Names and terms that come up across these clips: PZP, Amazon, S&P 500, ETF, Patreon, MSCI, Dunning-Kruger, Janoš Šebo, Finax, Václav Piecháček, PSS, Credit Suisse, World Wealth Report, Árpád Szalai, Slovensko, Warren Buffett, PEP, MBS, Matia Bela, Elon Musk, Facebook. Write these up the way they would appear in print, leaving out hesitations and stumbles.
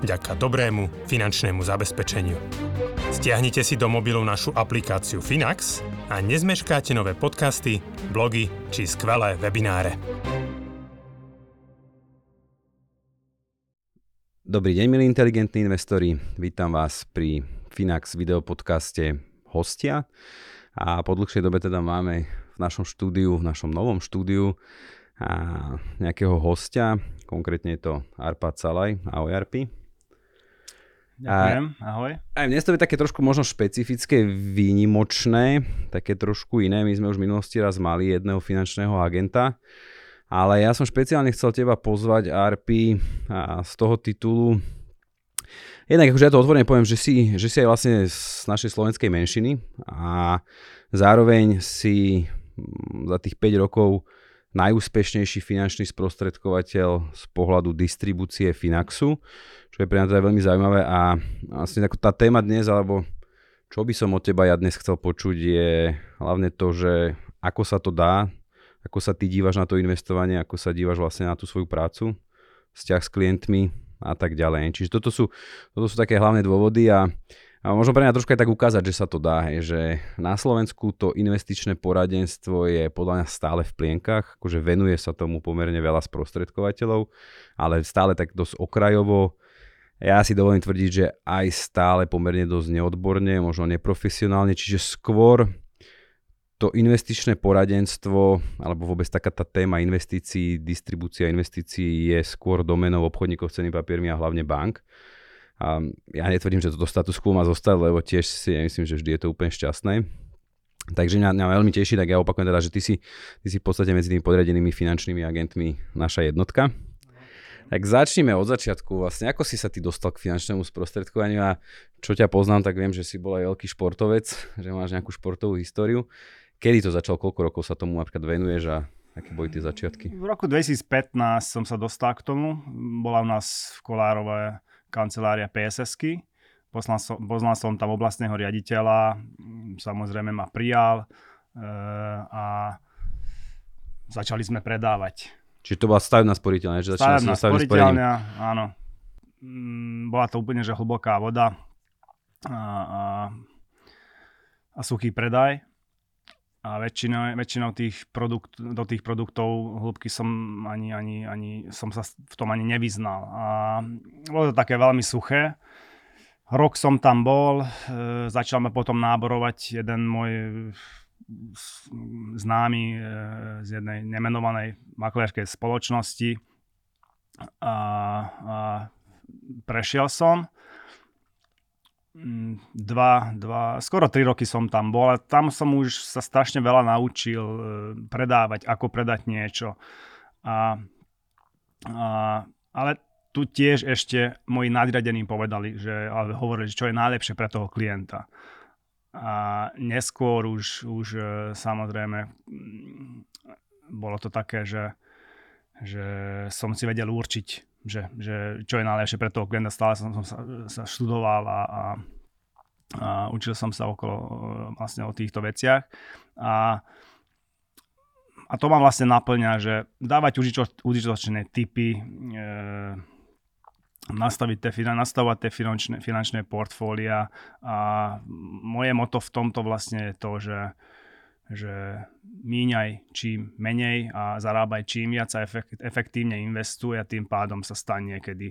vďaka dobrému finančnému zabezpečeniu. Stiahnite si do mobilu našu aplikáciu Finax a nezmeškáte nové podcasty, blogy či skvelé webináre. Dobrý deň, milí inteligentní investori. Vítam vás pri Finax videopodcaste Hostia. A po dlhšej dobe teda máme v našom novom štúdiu a nejakého hostia, konkrétne je to Árpád Szalai. Ahoj, Arpi. Ďakujem, ahoj. Aj mne to je také trošku možno špecifické, výnimočné, také trošku iné. My sme už v minulosti raz mali jedného finančného agenta, ale ja som špeciálne chcel teba pozvať, Arpi, z toho titulu. Jednak akože ja to otvorene poviem, že si aj vlastne z našej slovenskej menšiny a zároveň si za tých 5 rokov najúspešnejší finančný sprostredkovateľ z pohľadu distribúcie Finaxu, čo je pre mňa teda veľmi zaujímavé a vlastne tá téma dnes, alebo čo by som od teba ja dnes chcel počuť, je hlavne to, že ako sa to dá, ako sa ty dívaš na to investovanie, ako sa dívaš vlastne na tú svoju prácu, vzťah s klientmi a tak ďalej. Čiže toto sú také hlavné dôvody a možno pre mňa trošku aj tak ukázať, že sa to dá, že na Slovensku to investičné poradenstvo je podľa mňa stále v plienkach, akože venuje sa tomu pomerne veľa sprostredkovateľov, ale stále tak dosť okrajovo. Ja si dovolím tvrdiť, že aj stále pomerne dosť neodborne, možno neprofesionálne, čiže skôr to investičné poradenstvo, alebo vôbec taká tá téma investícií, distribúcia investícií je skôr doménou obchodníkov s cennými papiermi a hlavne bank. A ja netvrdím, že toto status quo má zostať, lebo tiež si nemyslím, že vždy je to úplne šťastné. Takže mňa veľmi teší, tak ja opakujem teda, že ty si v podstate medzi tými podriadenými finančnými agentmi naša jednotka. Tak začneme od začiatku. Vlastne ako si sa ty dostal k finančnému sprostredkovaniu a čo ťa poznám, tak viem, že si bol aj veľký športovec, že máš nejakú športovú históriu. Kedy to začalo, koľko rokov sa tomu napríklad venuješ a aké boli tie začiatky? V roku 2015 som sa dostal k tomu. Bola u nás v Kolárove kancelária PSS-ky. Poznal som tam oblastného riaditeľa, samozrejme ma prijal a začali sme predávať. Čiže to bola stavebná sporiteľňa? Stavebná sporiteľňa, áno. Bola to úplne že hlboká voda a suchý predaj. A väčšinou do tých produktov hĺbky som ani som sa v tom ani nevyznal. A bolo to také veľmi suché. Rok som tam bol, začal ma potom náborovať jeden môj známy z jednej nemenovanej maklerskej spoločnosti. A prešiel som. Skoro 3 roky som tam bol a tam som už sa strašne veľa naučil predávať, ako predať niečo. Ale tu tiež ešte moji nadriadení povedali, hovorili, že čo je najlepšie pre toho klienta. A neskôr už samozrejme bolo to také, že som si vedel určiť, že čo je najlepšie pre toho klienta. Stále som sa študoval a učil som sa okolo vlastne o týchto veciach. A to ma vlastne naplňa, že dávať užitočné tipy, nastavovať tie finančné portfólia. A moje motto v tomto vlastne je to, že míňaj čím menej a zarábaj čím viac a efektívne investuj a tým pádom sa stane niekedy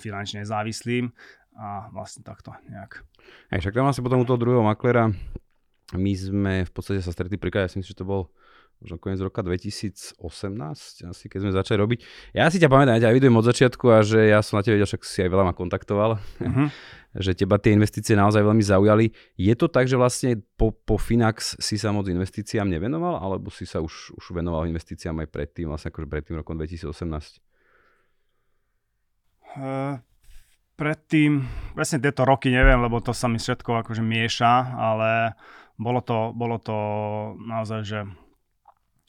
finančne závislým a vlastne takto nejak. Však tam asi potom u toho druhého maklera my sme v podstate sa stretli príklad, ja si myslím, že to bol možno koniec roka 2018, asi keď sme začali robiť. Ja si ťa pamätám, ja ťa vidujem od začiatku a že ja som na tebe vedel, však si aj veľa ma kontaktoval, že teba tie investície naozaj veľmi zaujali. Je to tak, že vlastne po Finax si sa moc investíciám nevenoval, alebo si sa už venoval investíciám aj predtým, vlastne akože predtým rokom 2018? predtým, presne tieto roky neviem, lebo to sa mi všetko akože mieša, ale bolo to naozaj, že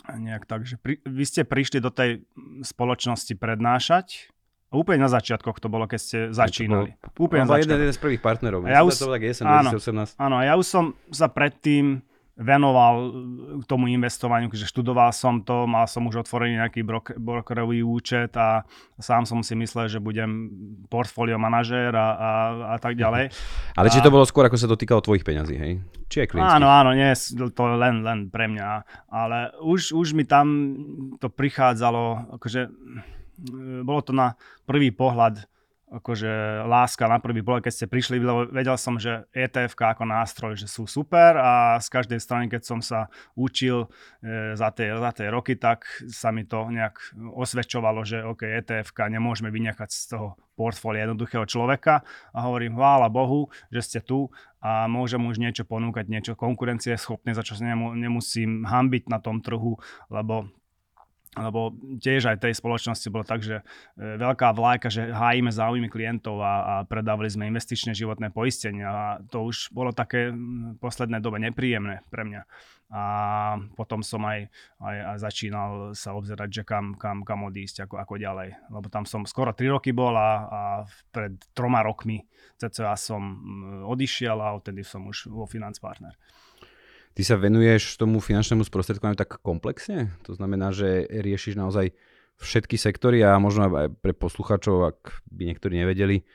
nejak tak, že vy ste prišli do tej spoločnosti prednášať. Úplne na začiatkoch to bolo, keď ste začínali. Úplne na začiatkoch. Jeden z prvých partnerov. Ja už, tak jesen, áno, 2018. Áno, ja už som sa predtým venoval k tomu investovaniu, keďže študoval som to, mal som už otvorený nejaký brokerový účet a sám som si myslel, že budem portfólio manažér a tak ďalej. Ale či to bolo skôr, ako sa dotýkalo tvojich peňazí, hej? Či je klientský? Áno, nie, to len pre mňa. Ale už mi tam to prichádzalo, akože bolo to na prvý pohľad, akože láska na prvý pohľad, keď ste prišli, lebo vedel som, že ETF-ka ako nástroj, že sú super a z každej strany, keď som sa učil za tie roky, tak sa mi to nejak osvedčovalo, že OK, ETF-ka nemôžeme vynechať z toho portfólia jednoduchého človeka a hovorím, chvála Bohu, že ste tu a môžem už niečo ponúkať, niečo konkurencieschopné, za čo sa nemusím hanbiť na tom trhu, lebo tiež aj tej spoločnosti bolo tak, že veľká vlajka, že hájime záujmy klientov a predávali sme investičné životné poistenia a to už bolo také v poslednej dobe nepríjemné pre mňa. A potom som aj začínal sa obzerať, že kam odísť, ako ďalej. Lebo tam som skoro 3 roky bol a pred 3 rokmi cca som odišiel a odtedy som už vo Finance Partner. Ty sa venuješ tomu finančnému sprostredkovaniu tak komplexne? To znamená, že riešiš naozaj všetky sektory a možno aj pre poslucháčov, ak by niektorí nevedeli.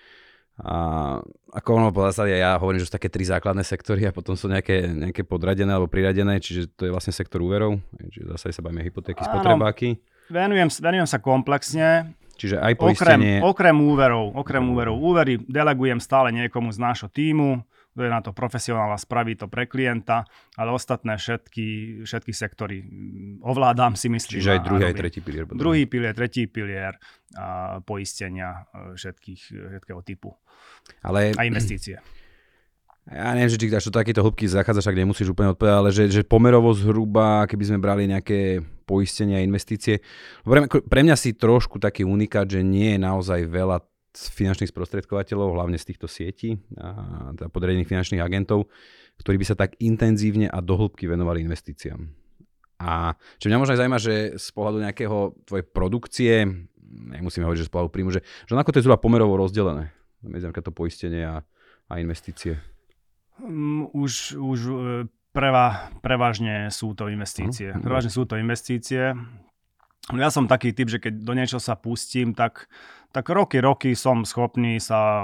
A ako ono povedal, ja hovorím, že sú také 3 základné sektory a potom sú nejaké podradené alebo priradené, čiže to je vlastne sektor úverov, čiže zase sa bavíme hypotéky, spotrebáky. Venujem sa komplexne. Čiže aj poistenie. Okrem úverov. Úvery delegujem stále niekomu z nášho tímu, kto je na to profesionál a spraví to pre klienta, ale ostatné všetky sektory ovládam, si myslím. Čiže aj druhý, aj tretí pilier. Tretí pilier a poistenia všetkého typu. Ale a investície. Ja neviem, že či dáš to takéto hĺbky zachádzaš, ak nemusíš úplne odpovedať, ale že pomerovo zhruba, keby sme brali nejaké poistenia a investície. Pre mňa si trošku taký unikát, že nie je naozaj veľa finančných sprostredkovateľov, hlavne z týchto sietí a teda podriadených finančných agentov, ktorí by sa tak intenzívne a dohlbky venovali investíciám. A čo mňa možno aj zaujíma, že z pohľadu nejakého tvojej produkcie, nemusíme hovoriť, že z pohľadu príjmu, že onako to je zhruba pomerovo rozdelené medzi to poistenie a investície. Už prevažne sú to investície. Ja som taký typ, že keď do niečo sa pustím, tak roky som schopný sa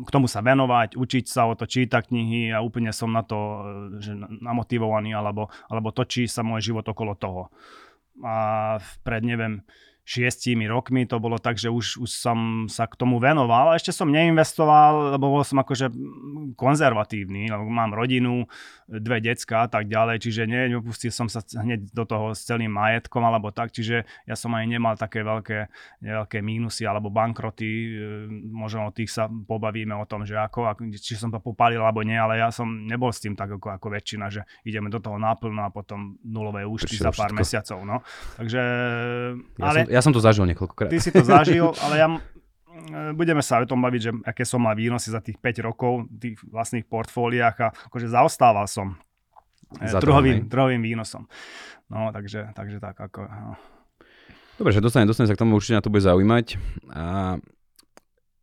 k tomu sa venovať, učiť sa o to, čítať knihy a úplne som na to že namotivovaný alebo točí sa môj život okolo toho. A pred, neviem, 6 rokmi to bolo tak, že už som sa k tomu venoval a ešte som neinvestoval, lebo bol som akože konzervatívny, lebo mám rodinu, 2 decka a tak ďalej, čiže neopustil som sa hneď do toho s celým majetkom alebo tak, čiže ja som aj nemal také veľké mínusy alebo bankroty, možno o tých sa pobavíme o tom, že ako či som to popálil alebo nie, ale ja som nebol s tým tak ako väčšina, že ideme do toho naplno a potom nulové účty za pár mesiacov, no. Takže ja som to zažil niekoľkokrát. Ty si to zažil, ale budeme sa o tom baviť, že aké som mal výnosy za tých 5 rokov v tých vlastných portfóliách a akože zaostával som trhovým výnosom. No, takže tak. No. Dobre, že dostane sa k tomu, určite na to bude zaujímať. A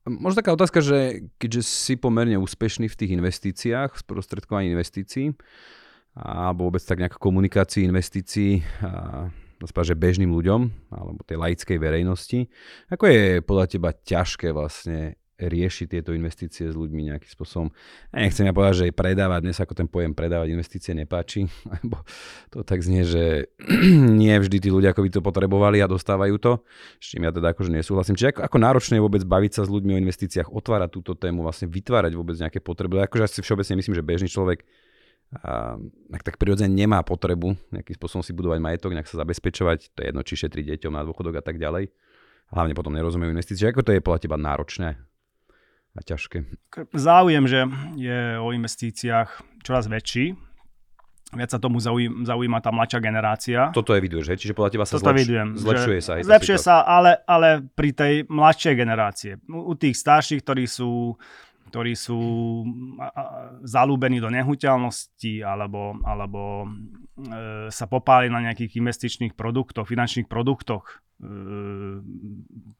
možno taká otázka, že keďže si pomerne úspešný v tých investíciách, sprostredkovaní investícií, alebo vôbec tak nejaká komunikácii investícií že bežným ľuďom, alebo tej laickej verejnosti. Ako je podľa teba ťažké vlastne riešiť tieto investície s ľuďmi nejakým spôsobom? Ja nechcem povedať, že predávať, dnes ako ten pojem predávať investície nepáči, lebo to tak znie, že nie vždy tí ľudia ako by to potrebovali a dostávajú to, s čím ja teda akože nesúhlasím. Čiže ako náročné je vôbec baviť sa s ľuďmi o investíciách, otvárať túto tému, vlastne vytvárať vôbec nejaké potreby. Akože asi všeobecne myslím, že bežný človek tak prirodzene nemá potrebu nejakým spôsobom si budovať majetok, nejak sa zabezpečovať, to je jedno, či šetriť deťom na dôchodok a tak ďalej. Hlavne potom nerozumejú investície. Ako to je podľa teba náročné a ťažké? Záujem, že je o investíciách čoraz väčší. viac sa tomu zaujíma tá mladšia generácia. Toto eviduješ, hej? Čiže podľa teba sa zlepšuje sa. Hej, zlepšuje sa, ale pri tej mladšej generácie. U tých starších, ktorí sú zalúbení do nehnuteľnosti alebo sa popáli na nejakých investičných produktoch, finančných produktoch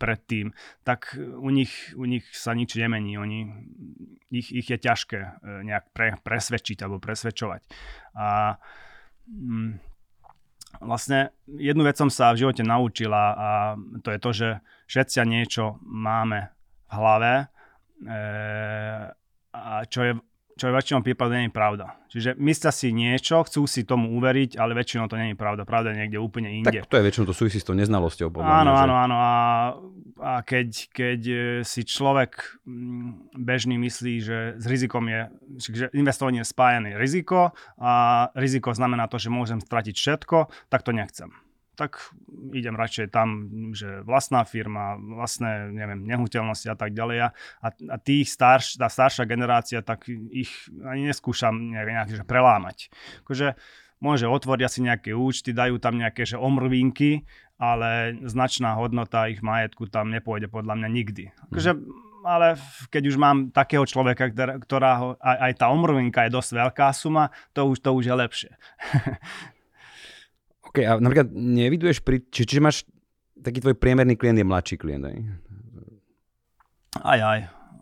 predtým, tak u nich sa nič nemení. Ich je ťažké nejak presvedčiť alebo presvedčovať. A vlastne jednu vec som sa v živote naučila a to je to, že všetci niečo máme v hlave, a čo je väčšinou prípadu nie je pravda. Čiže myslia si niečo, chcú si tomu uveriť, ale väčšinou to nie je pravda. Pravda je niekde úplne inde. Tak to je väčšinou to súvisí s tou neznalosťou. Áno. A keď si človek bežný myslí, že s rizikom je, že investovanie je spájané riziko a riziko znamená to, že môžem stratiť všetko, tak to nechcem. Tak idem radšej tam, že vlastná firma, vlastné, neviem, nehnuteľnosti a tak ďalej. A tá staršia generácia, tak ich ani neskúšam nejak prelámať. Akože môže otvoriť asi nejaké účty, dajú tam nejaké že omrvinky, ale značná hodnota ich majetku tam nepôjde podľa mňa nikdy. Akože, ale keď už mám takého človeka, ktorá aj tá omrvinka je dosť veľká suma, to už je lepšie. OK, a napríklad neviduješ čiže máš taký tvoj priemerný klient je mladší klient, aj? Aj.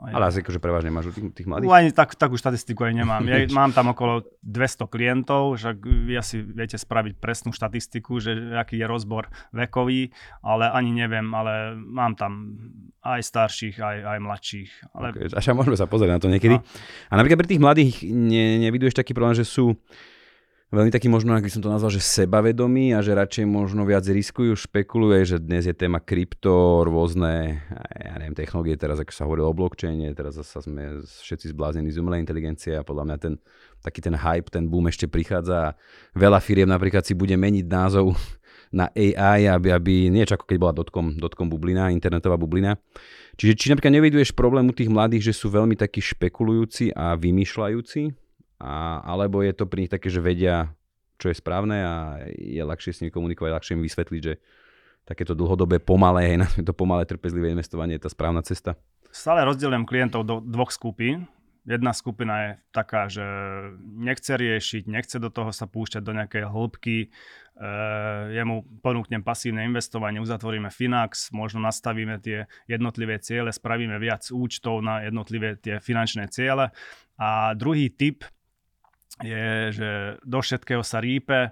Ale asi akože prevažne máš u tých mladých? Ani takú štatistiku aj nemám. Ja mám tam okolo 200 klientov, že vy asi viete spraviť presnú štatistiku, že aký je rozbor vekový, ale ani neviem, ale mám tam aj starších, aj mladších. Ale... Okay, až môžeme sa pozrieť na to niekedy. A napríklad pri tých mladých neviduješ taký problém, že sú... Veľmi taký možno, ak by som to nazval, že sebavedomí a že radšej možno viac riskujú, špekuluje, že dnes je téma krypto, rôzne, ja neviem, technológie, teraz ako sa hovorilo o blockchaine, teraz zase sme všetci zbláznení z umelej inteligencie a podľa mňa ten hype, ten boom ešte prichádza. Veľa firiem napríklad si bude meniť názov na AI, aby niečo ako keď bola dotcom bublina, internetová bublina. Čiže či napríklad neviduješ problém u tých mladých, že sú veľmi takí špekulujúci a vymýšľajúci? Alebo je to pri nich také, že vedia, čo je správne a je ľahšie s nimi komunikovať, ľahšie im vysvetliť, že takéto dlhodobé, pomalé, trpezlivé investovanie je tá správna cesta? Stále rozdielujem klientov do dvoch skupín. Jedna skupina je taká, že nechce riešiť, nechce do toho sa púšťať do nejakej hĺbky, jemu ponúknem pasívne investovanie, uzatvoríme Finax, možno nastavíme tie jednotlivé ciele, spravíme viac účtov na jednotlivé tie finančné ciele. A druhý typ je, že do všetkého sa rýpe,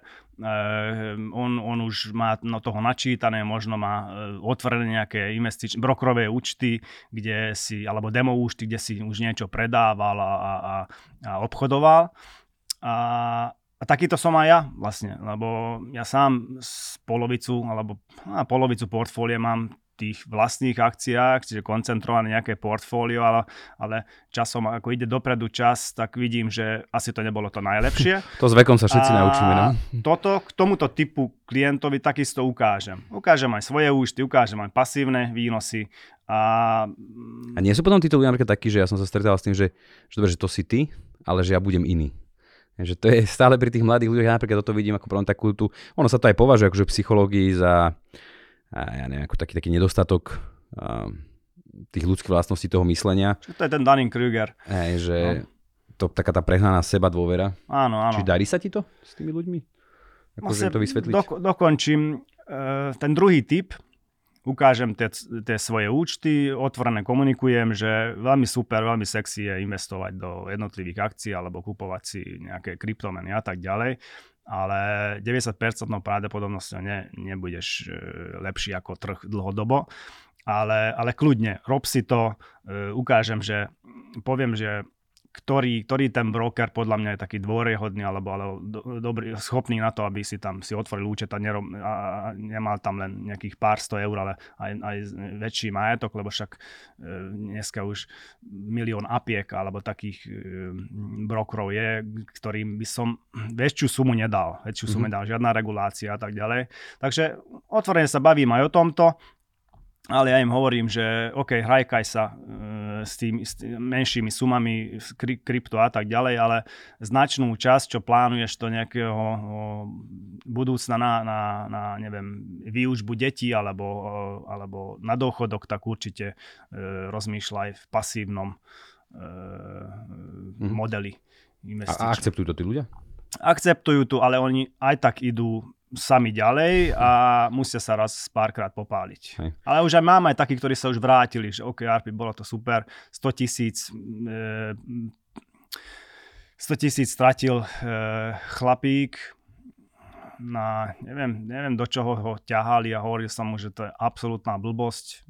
on už má toho načítané, možno má otvorené nejaké investičné brokerové účty, alebo demo účty, kde si už niečo predával a obchodoval. A takýto som aj ja vlastne, lebo ja sám polovicu portfólia mám tých vlastných akciách, čiže koncentrované nejaké portfólio, ale časom, ako ide dopredu čas, tak vidím, že asi to nebolo to najlepšie. To s vekom sa všetci naučíme. No? K tomuto typu klientovi takisto ukážem. Ukážem aj svoje účty, ukážem aj pasívne výnosy. A nie sú potom títo ľudia napríklad takí, že ja som sa stretal s tým, že to si ty, ale že ja budem iný. Takže to je stále pri tých mladých ľuďoch, ja napríklad toto vidím ako prvom takú tú, ono sa to aj považuje akože v psychológii za... A ja neviem, ako taký nedostatok tých ľudských vlastností toho myslenia. Čo to je ten Dunning-Kruger. Taká tá prehnaná seba dôvera. Áno. Či darí sa ti to s tými ľuďmi? Akože to vysvetliť? Dokončím. Ten druhý typ, ukážem tie svoje účty, otvorene komunikujem, že veľmi super, veľmi sexy je investovať do jednotlivých akcií alebo kupovať si nejaké kryptomeny a tak ďalej. Ale 90% pravdepodobnosťou nebudeš lepší ako trh dlhodobo. Ale kľudne, rob si to, ukážem, že poviem, že ktorý ten broker podľa mňa je taký dôveryhodný alebo dobrý, schopný na to, aby si tam si otvoril účet a nemal tam len nejakých pár 100 eur, ale aj väčší majetok, lebo však dneska už 1 000 000 apiek alebo takých brokerov je, ktorým by som väčšiu sumu nedal, žiadna regulácia a tak ďalej. Takže otvorene sa bavím aj o tomto Ale ja im hovorím, že OK, hrajkaj sa s menšími sumami, krypto a tak ďalej, ale značnú časť, čo plánuješ to nejakého budúcna na neviem, výučbu detí alebo na dôchodok, tak určite rozmýšľaj v pasívnom modeli investičnom. A akceptujú to tí ľudia? Akceptujú to, ale oni aj tak idú sami ďalej a musia sa raz párkrát popáliť. Hej. Ale už aj mám aj takí, ktorí sa už vrátili, že OK, Arpi, bolo to super, 100 tisíc stratil chlapík na, neviem do čoho ho ťahali a hovoril som mu, že to je absolútna blbosť,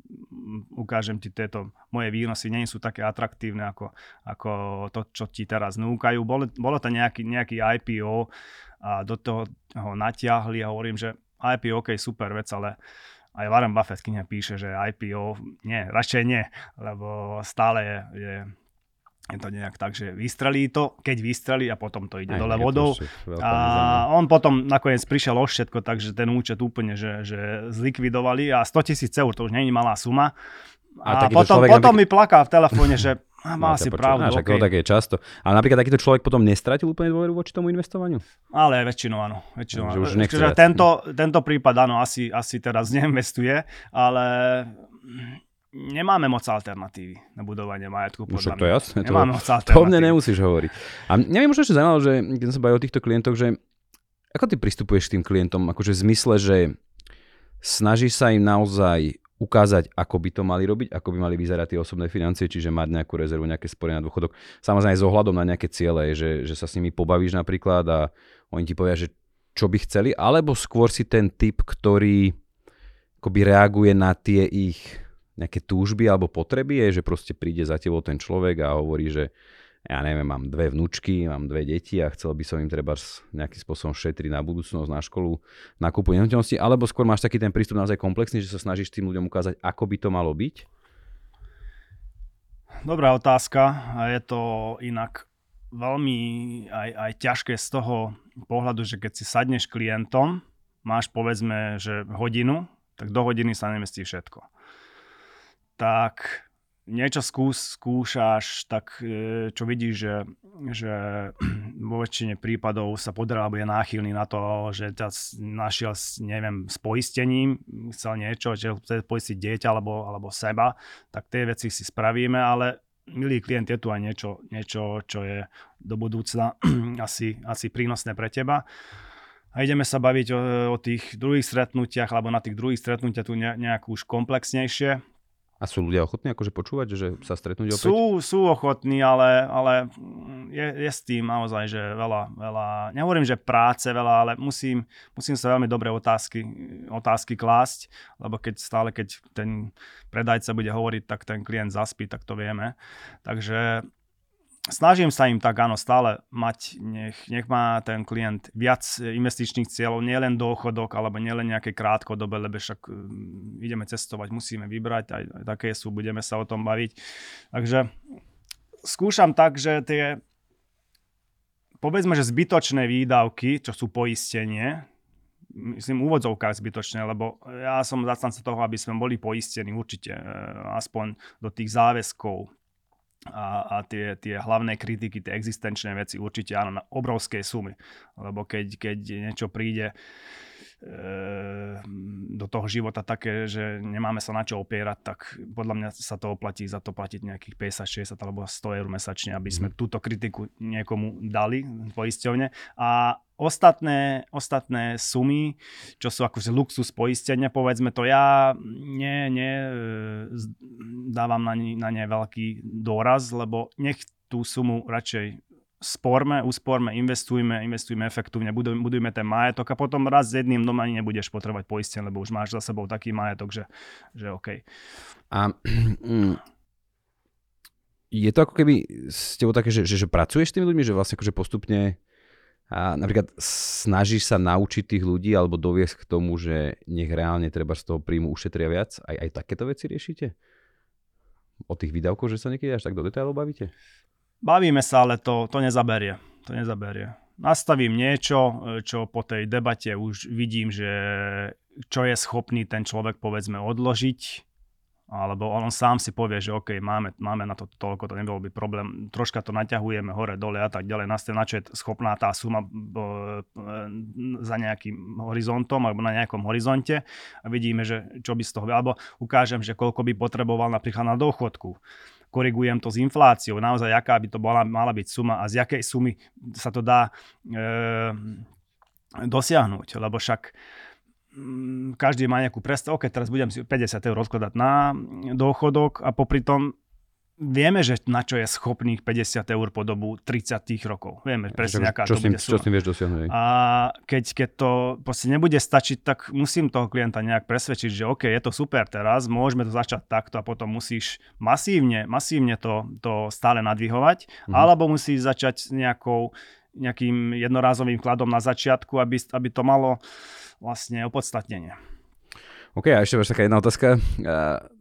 ukážem ti tieto moje výnosy, nie sú také atraktívne ako to, čo ti teraz núkajú. Bolo to nejaký IPO a do toho ho natiahli a hovorím, že IPO, OK, super vec, ale aj Warren Buffett kniha píše, že IPO nie, radšej nie, lebo stále je to nejak tak, že vystrelí to, keď vystrelí a potom to ide dole vodou. A on potom nakoniec prišiel o všetko, takže ten účet úplne, že zlikvidovali a 100 000 eur, to už nie je malá suma. A potom mi plaká v telefóne, že má si pravdu. Okay. Tak je často. A napríklad takýto človek potom nestratil úplne dôveru voči tomu investovaniu? Ale väčšinou áno. Tento prípad áno, asi teraz neinvestuje, ale nemáme moc alternatívy na budovanie majetku. Však to je jasné. Nemáme moc alternatívy. To mne nemusíš hovoriť. A mňa by možno ešte zaujímalo, že keď som bavil o týchto klientoch, že ako ty pristupuješ k tým klientom? Akože v zmysle, že snažíš sa im naozaj ukázať, ako by to mali robiť, ako by mali vyzerať tie osobné financie, čiže mať nejakú rezervu, nejaké spory na dôchodok. Samozrejme s ohľadom na nejaké ciele, že sa s nimi pobavíš napríklad a oni ti povia, že čo by chceli, alebo skôr si ten typ, ktorý akoby reaguje na tie ich nejaké túžby alebo potreby, je, že proste príde za tebou ten človek a hovorí, že ja neviem, mám 2 vnúčky, mám 2 deti a chcel by som im treba nejakým spôsobom šetriť na budúcnosť, na školu, na kúpu nehnuteľnosti, alebo skôr máš taký ten prístup naozaj komplexný, že sa snažíš tým ľuďom ukázať, ako by to malo byť? Dobrá otázka a je to inak veľmi aj ťažké z toho pohľadu, že keď si sadneš klientom, máš povedzme, že hodinu, tak do hodiny sa nemestí všetko. Tak niečo skúšaš, tak čo vidíš, že vo väčšine prípadov sa podrába je náchylný na to, že ťa našiel s poistením, chcel niečo, že chce poistiť dieťa alebo seba, tak tie veci si spravíme, ale milý klient, je tu aj niečo čo je do budúcna asi prínosné pre teba. A ideme sa baviť o tých druhých stretnutiach, alebo na tých druhých stretnutiach tu nejak už komplexnejšie. A sú ľudia ochotní akože počúvať, že sa stretnúť opäť? Sú ochotní, ale je s tým naozaj, že veľa, nehovorím, že práce veľa, ale musím sa veľmi dobré otázky klásť, lebo keď ten predajca bude hovoriť, tak ten klient zaspí, tak to vieme. Takže snažím sa im tak áno stále mať, nech má ten klient viac investičných cieľov, nielen dôchodok, alebo nielen nejaké krátkodobé, lebo však ideme cestovať, musíme vybrať, aj také sú, budeme sa o tom baviť. Takže skúšam tak, že tie, povedzme, že zbytočné výdavky, čo sú poistenie, myslím v úvodzovkách zbytočné, lebo ja som zastanca toho, aby sme boli poistení určite, aspoň do tých záväzkov, a tie hlavné kritiky, tie existenčné veci určite áno, na obrovskej sumy. Lebo keď niečo príde do toho života také, že nemáme sa na čo opierať, tak podľa mňa sa to oplatí za to platiť nejakých 50, 60 alebo 100 eur mesačne, aby sme túto kritiku niekomu dali poisťovne. A ostatné sumy, čo sú akože luxus poistenia, povedzme to, ja dávam na ne veľký dôraz, lebo nech tú sumu radšej usporme, investujme efektívne, budujme ten majetok a potom raz s jedným doma ani nebudeš potrebovať poistenie, lebo už máš za sebou taký majetok, že OK. A je to ako keby s tebou také, že pracuješ s tými ľuďmi, že vlastne akože postupne a napríklad snažíš sa naučiť tých ľudí alebo doviesť k tomu, že nech reálne treba z toho príjmu ušetria viac? Aj takéto veci riešite? O tých výdavkoch, že sa niekedy až tak do detailov bavíte? Bavíme sa, ale to nezaberie. Nastavím niečo, čo po tej debate už vidím, že čo je schopný ten človek povedzme odložiť alebo on sám si povie, že OK, máme na to toľko, to nebol by problém, troška to naťahujeme hore, dole a tak ďalej, na čo je schopná tá suma za nejakým horizontom alebo na nejakom horizonte a vidíme, že čo by z toho, alebo ukážem, že koľko by potreboval napríklad na dôchodku. Korigujem to s infláciou, naozaj aká by to mala byť suma a z jakej sumy sa to dá dosiahnuť, lebo však každý má nejakú predstavu, OK, teraz budem si 50 eur odkladať na dôchodok a popri tom vieme, že na čo je schopných 50 eur po dobu 30 rokov. Vieme presne, aká to bude suma. Čo s tým vieš dosiahnuť? A keď to proste nebude stačiť, tak musím toho klienta nejak presvedčiť, že OK, je to super teraz, môžeme to začať takto a potom musíš masívne to stále nadvihovať, alebo musíš začať nejakým jednorázovým vkladom na začiatku, aby to malo vlastne opodstatnenie. OK, a ešte taká jedna otázka.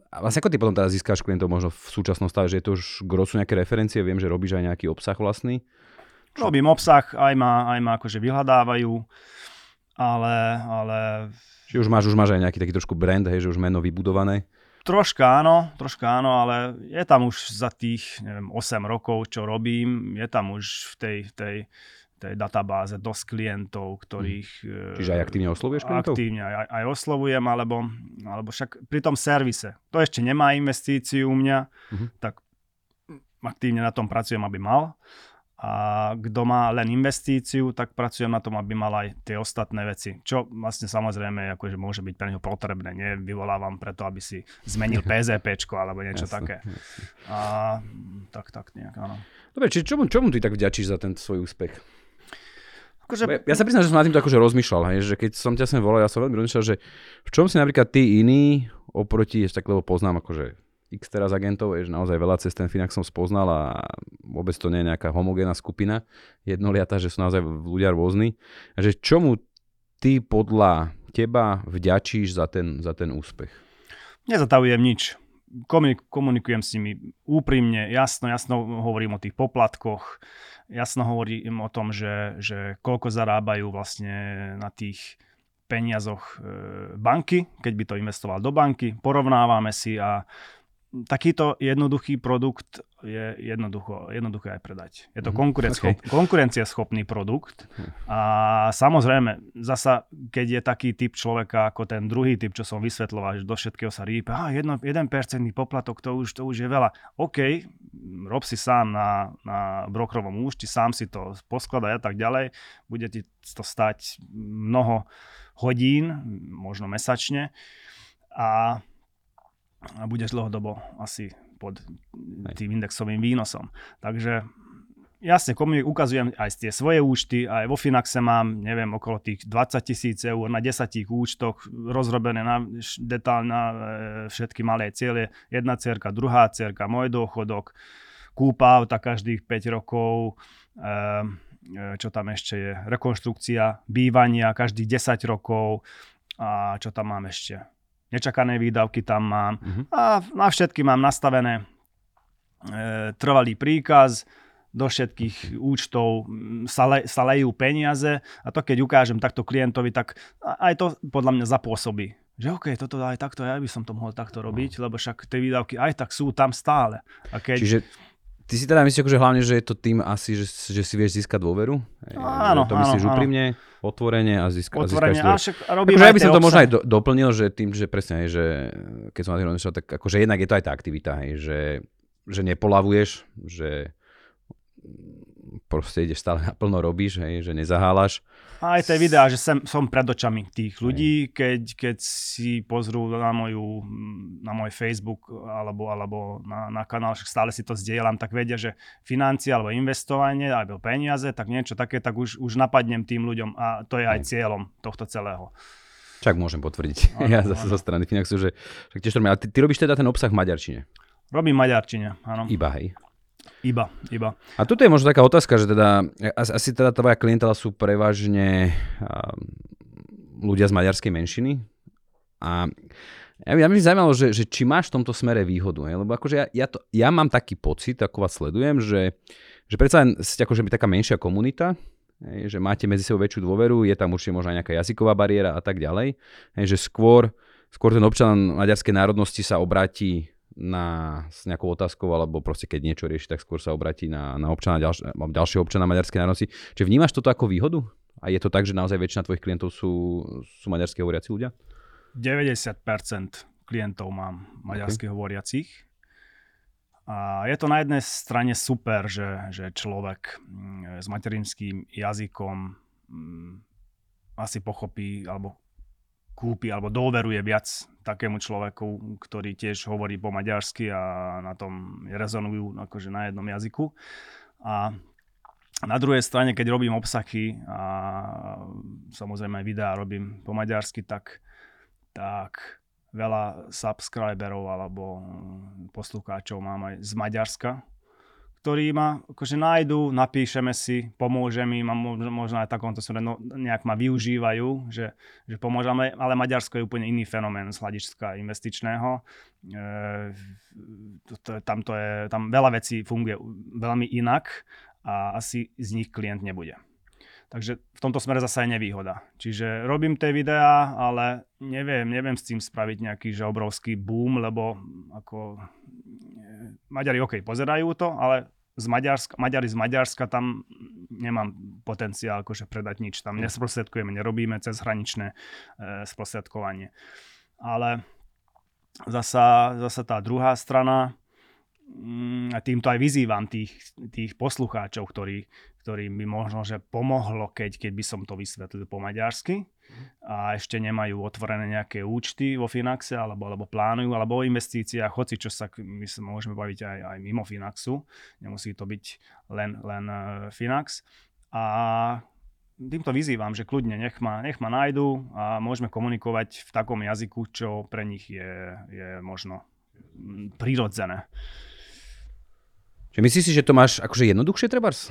A vlastne ako ty potom teda získáš klientov možno v súčasnom stave, že je to už grosu nejaké referencie? Viem, že robíš aj nejaký obsah vlastný. Robím obsah, aj ma akože vyhľadávajú, ale... Čiže už máš aj nejaký taký trošku brand, hej, že už meno vybudované? Troška áno, ale je tam už za tých, neviem, 8 rokov, čo robím, je tam už v tej databáze dosť klientov, ktorých... Čiže aj aktívne oslovuješ klientov? Aktívne aj oslovujem, alebo však pri tom servise. To ešte nemá investíciu u mňa, tak aktívne na tom pracujem, aby mal. A kto má len investíciu, tak pracujem na tom, aby mal aj tie ostatné veci. Čo vlastne samozrejme akože môže byť pre neho potrebné. Nevyvolávam preto, aby si zmenil PZPčko alebo niečo jasne, také. Jasne. A tak nejak, áno. Dobre, či čomu ty tak vďačíš za ten svoj úspech? Ja sa priznám, že som na týmto akože rozmýšľal, hej, že keď som ťa sem volal, ja som veľmi rozmýšľal, že v čom si napríklad ty iný oproti, ešte tak, lebo poznám akože x teraz agentov, je naozaj veľa cez ten Finax som spoznal a vôbec to nie je nejaká homogénna skupina jednoliata, že sú naozaj ľudia rôzni. Že čomu ty podľa teba vďačíš za ten úspech? Nezatavujem nič. Komunikujem s nimi úprimne, jasno hovorím o tých poplatkoch, jasno hovorím o tom, že koľko zarábajú vlastne na tých peniazoch banky, keď by to investoval do banky, porovnávame si a takýto jednoduchý produkt je jednoduché aj predať. Je to konkurencieschopný produkt a samozrejme zasa, keď je taký typ človeka ako ten druhý typ, čo som vysvetľoval, že do všetkého sa rýpe, 1% poplatok, to už je veľa. OK, rob si sám na brokerovom účte, sám si to poskladaj a tak ďalej, bude ti to stať mnoho hodín, možno mesačne a budeš dlhodobo asi pod tým indexovým výnosom. Takže jasne, ukazujem aj tie svoje účty, aj vo Finaxe mám, neviem, okolo tých 20 000 eur na 10 účtoch rozrobené na detálne na všetky malé ciele. Jedna cerka, druhá cerka, môj dôchodok, kúpa auta každých 5 rokov, čo tam ešte je, rekonštrukcia, bývania každých 10 rokov a čo tam mám ešte. Nečakané výdavky tam mám a na všetky mám nastavené trvalý príkaz, do všetkých účtov sa lejú peniaze a to keď ukážem takto klientovi, tak aj to podľa mňa zapôsobí. Že OK, toto aj takto, ja by som to mohol takto robiť, lebo však tie výdavky aj tak sú tam stále. A keď... Čiže ty si teda myslíš akože hlavne, že je to tým asi, že si vieš získať dôveru? Áno, že to myslíš úprimne, otvorene a získať dôveru. Ja by som to možno aj doplnil, že tým, že presne, hej, že keď som na tým rozmýšľal, tak akože jednak je to aj tá aktivita, hej, že nepolavuješ, že proste ideš stále naplno, robíš, hej, že nezaháľaš. A aj tie videá, že som pred očami tých ľudí, keď si pozrú na môj Facebook alebo na kanál, však stále si to zdieľam, tak vedia, že financie alebo investovanie alebo peniaze, tak niečo také, tak už napadnem tým ľuďom a to je aj cieľom tohto celého. Čak môžem potvrdiť. Ano, ja zase zo strany Finaxu, že tiež to robím. Ale ty robíš teda ten obsah v maďarčine? Robím maďarčine, áno. Iba, hej. Iba. A toto je možno taká otázka, že teda asi teda tvoja klientela sú prevažne ľudia z maďarskej menšiny. A ja by zaujímalo, že či máš v tomto smere výhodu, hej? Lebo akože ja mám taký pocit, ako vás sledujem, že predsa len ste akože taká menšia komunita, hej? Že máte medzi sebou väčšiu dôveru, je tam určite možno aj nejaká jazyková bariéra a tak ďalej, hej? Že skôr skôr ten občan maďarskej národnosti sa obráti na s nejakou otázkou, alebo proste keď niečo rieši, tak skôr sa obráti na občana, ďalšieho občana maďarskej národnosti. Čiže vnímaš toto ako výhodu? A je to tak, že naozaj väčšina tvojich klientov sú maďarské hovoriaci ľudia? 90% klientov mám maďarských hovoriacich. A je to na jednej strane super, že človek s materinským jazykom asi pochopí, alebo kúpi, alebo dôveruje viac takému človeku, ktorý tiež hovorí po maďarsky a na tom rezonujú akože na jednom jazyku. A na druhej strane, keď robím obsahy a samozrejme videá robím po maďarsky, tak veľa subscriberov alebo poslucháčov mám aj z Maďarska, ktorí ma akože nájdu, napíšeme si, pomôžem im a možno aj takomto smere nejak ma využívajú, že pomôžeme, ale Maďarsko je úplne iný fenomén z hľadiska investičného. Tam veľa vecí funguje veľmi inak a asi z nich klient nebude. Takže v tomto smere zase je nevýhoda. Čiže robím tie videá, ale neviem s tým spraviť nejaký že obrovský boom, lebo ako Maďari pozerajú to, ale Maďari z Maďarska tam nemám potenciál akože predať nič. Tam nesprostredkujeme, nerobíme cez hraničné sprostredkovanie. Ale zasa tá druhá strana, a týmto aj vyzývam tých poslucháčov, ktorým by možno, že pomohlo, keď by som to vysvetlil po maďarsky a ešte nemajú otvorené nejaké účty vo Finaxe, alebo plánujú, alebo o investíciách, hoci čo sa my môžeme baviť aj mimo Finaxu, nemusí to byť len Finax. A týmto vyzývam, že kľudne nech ma nájdu a môžeme komunikovať v takom jazyku, čo pre nich je možno prirodzené. Čiže myslíš si, že to máš akože jednoduchšie trebárs?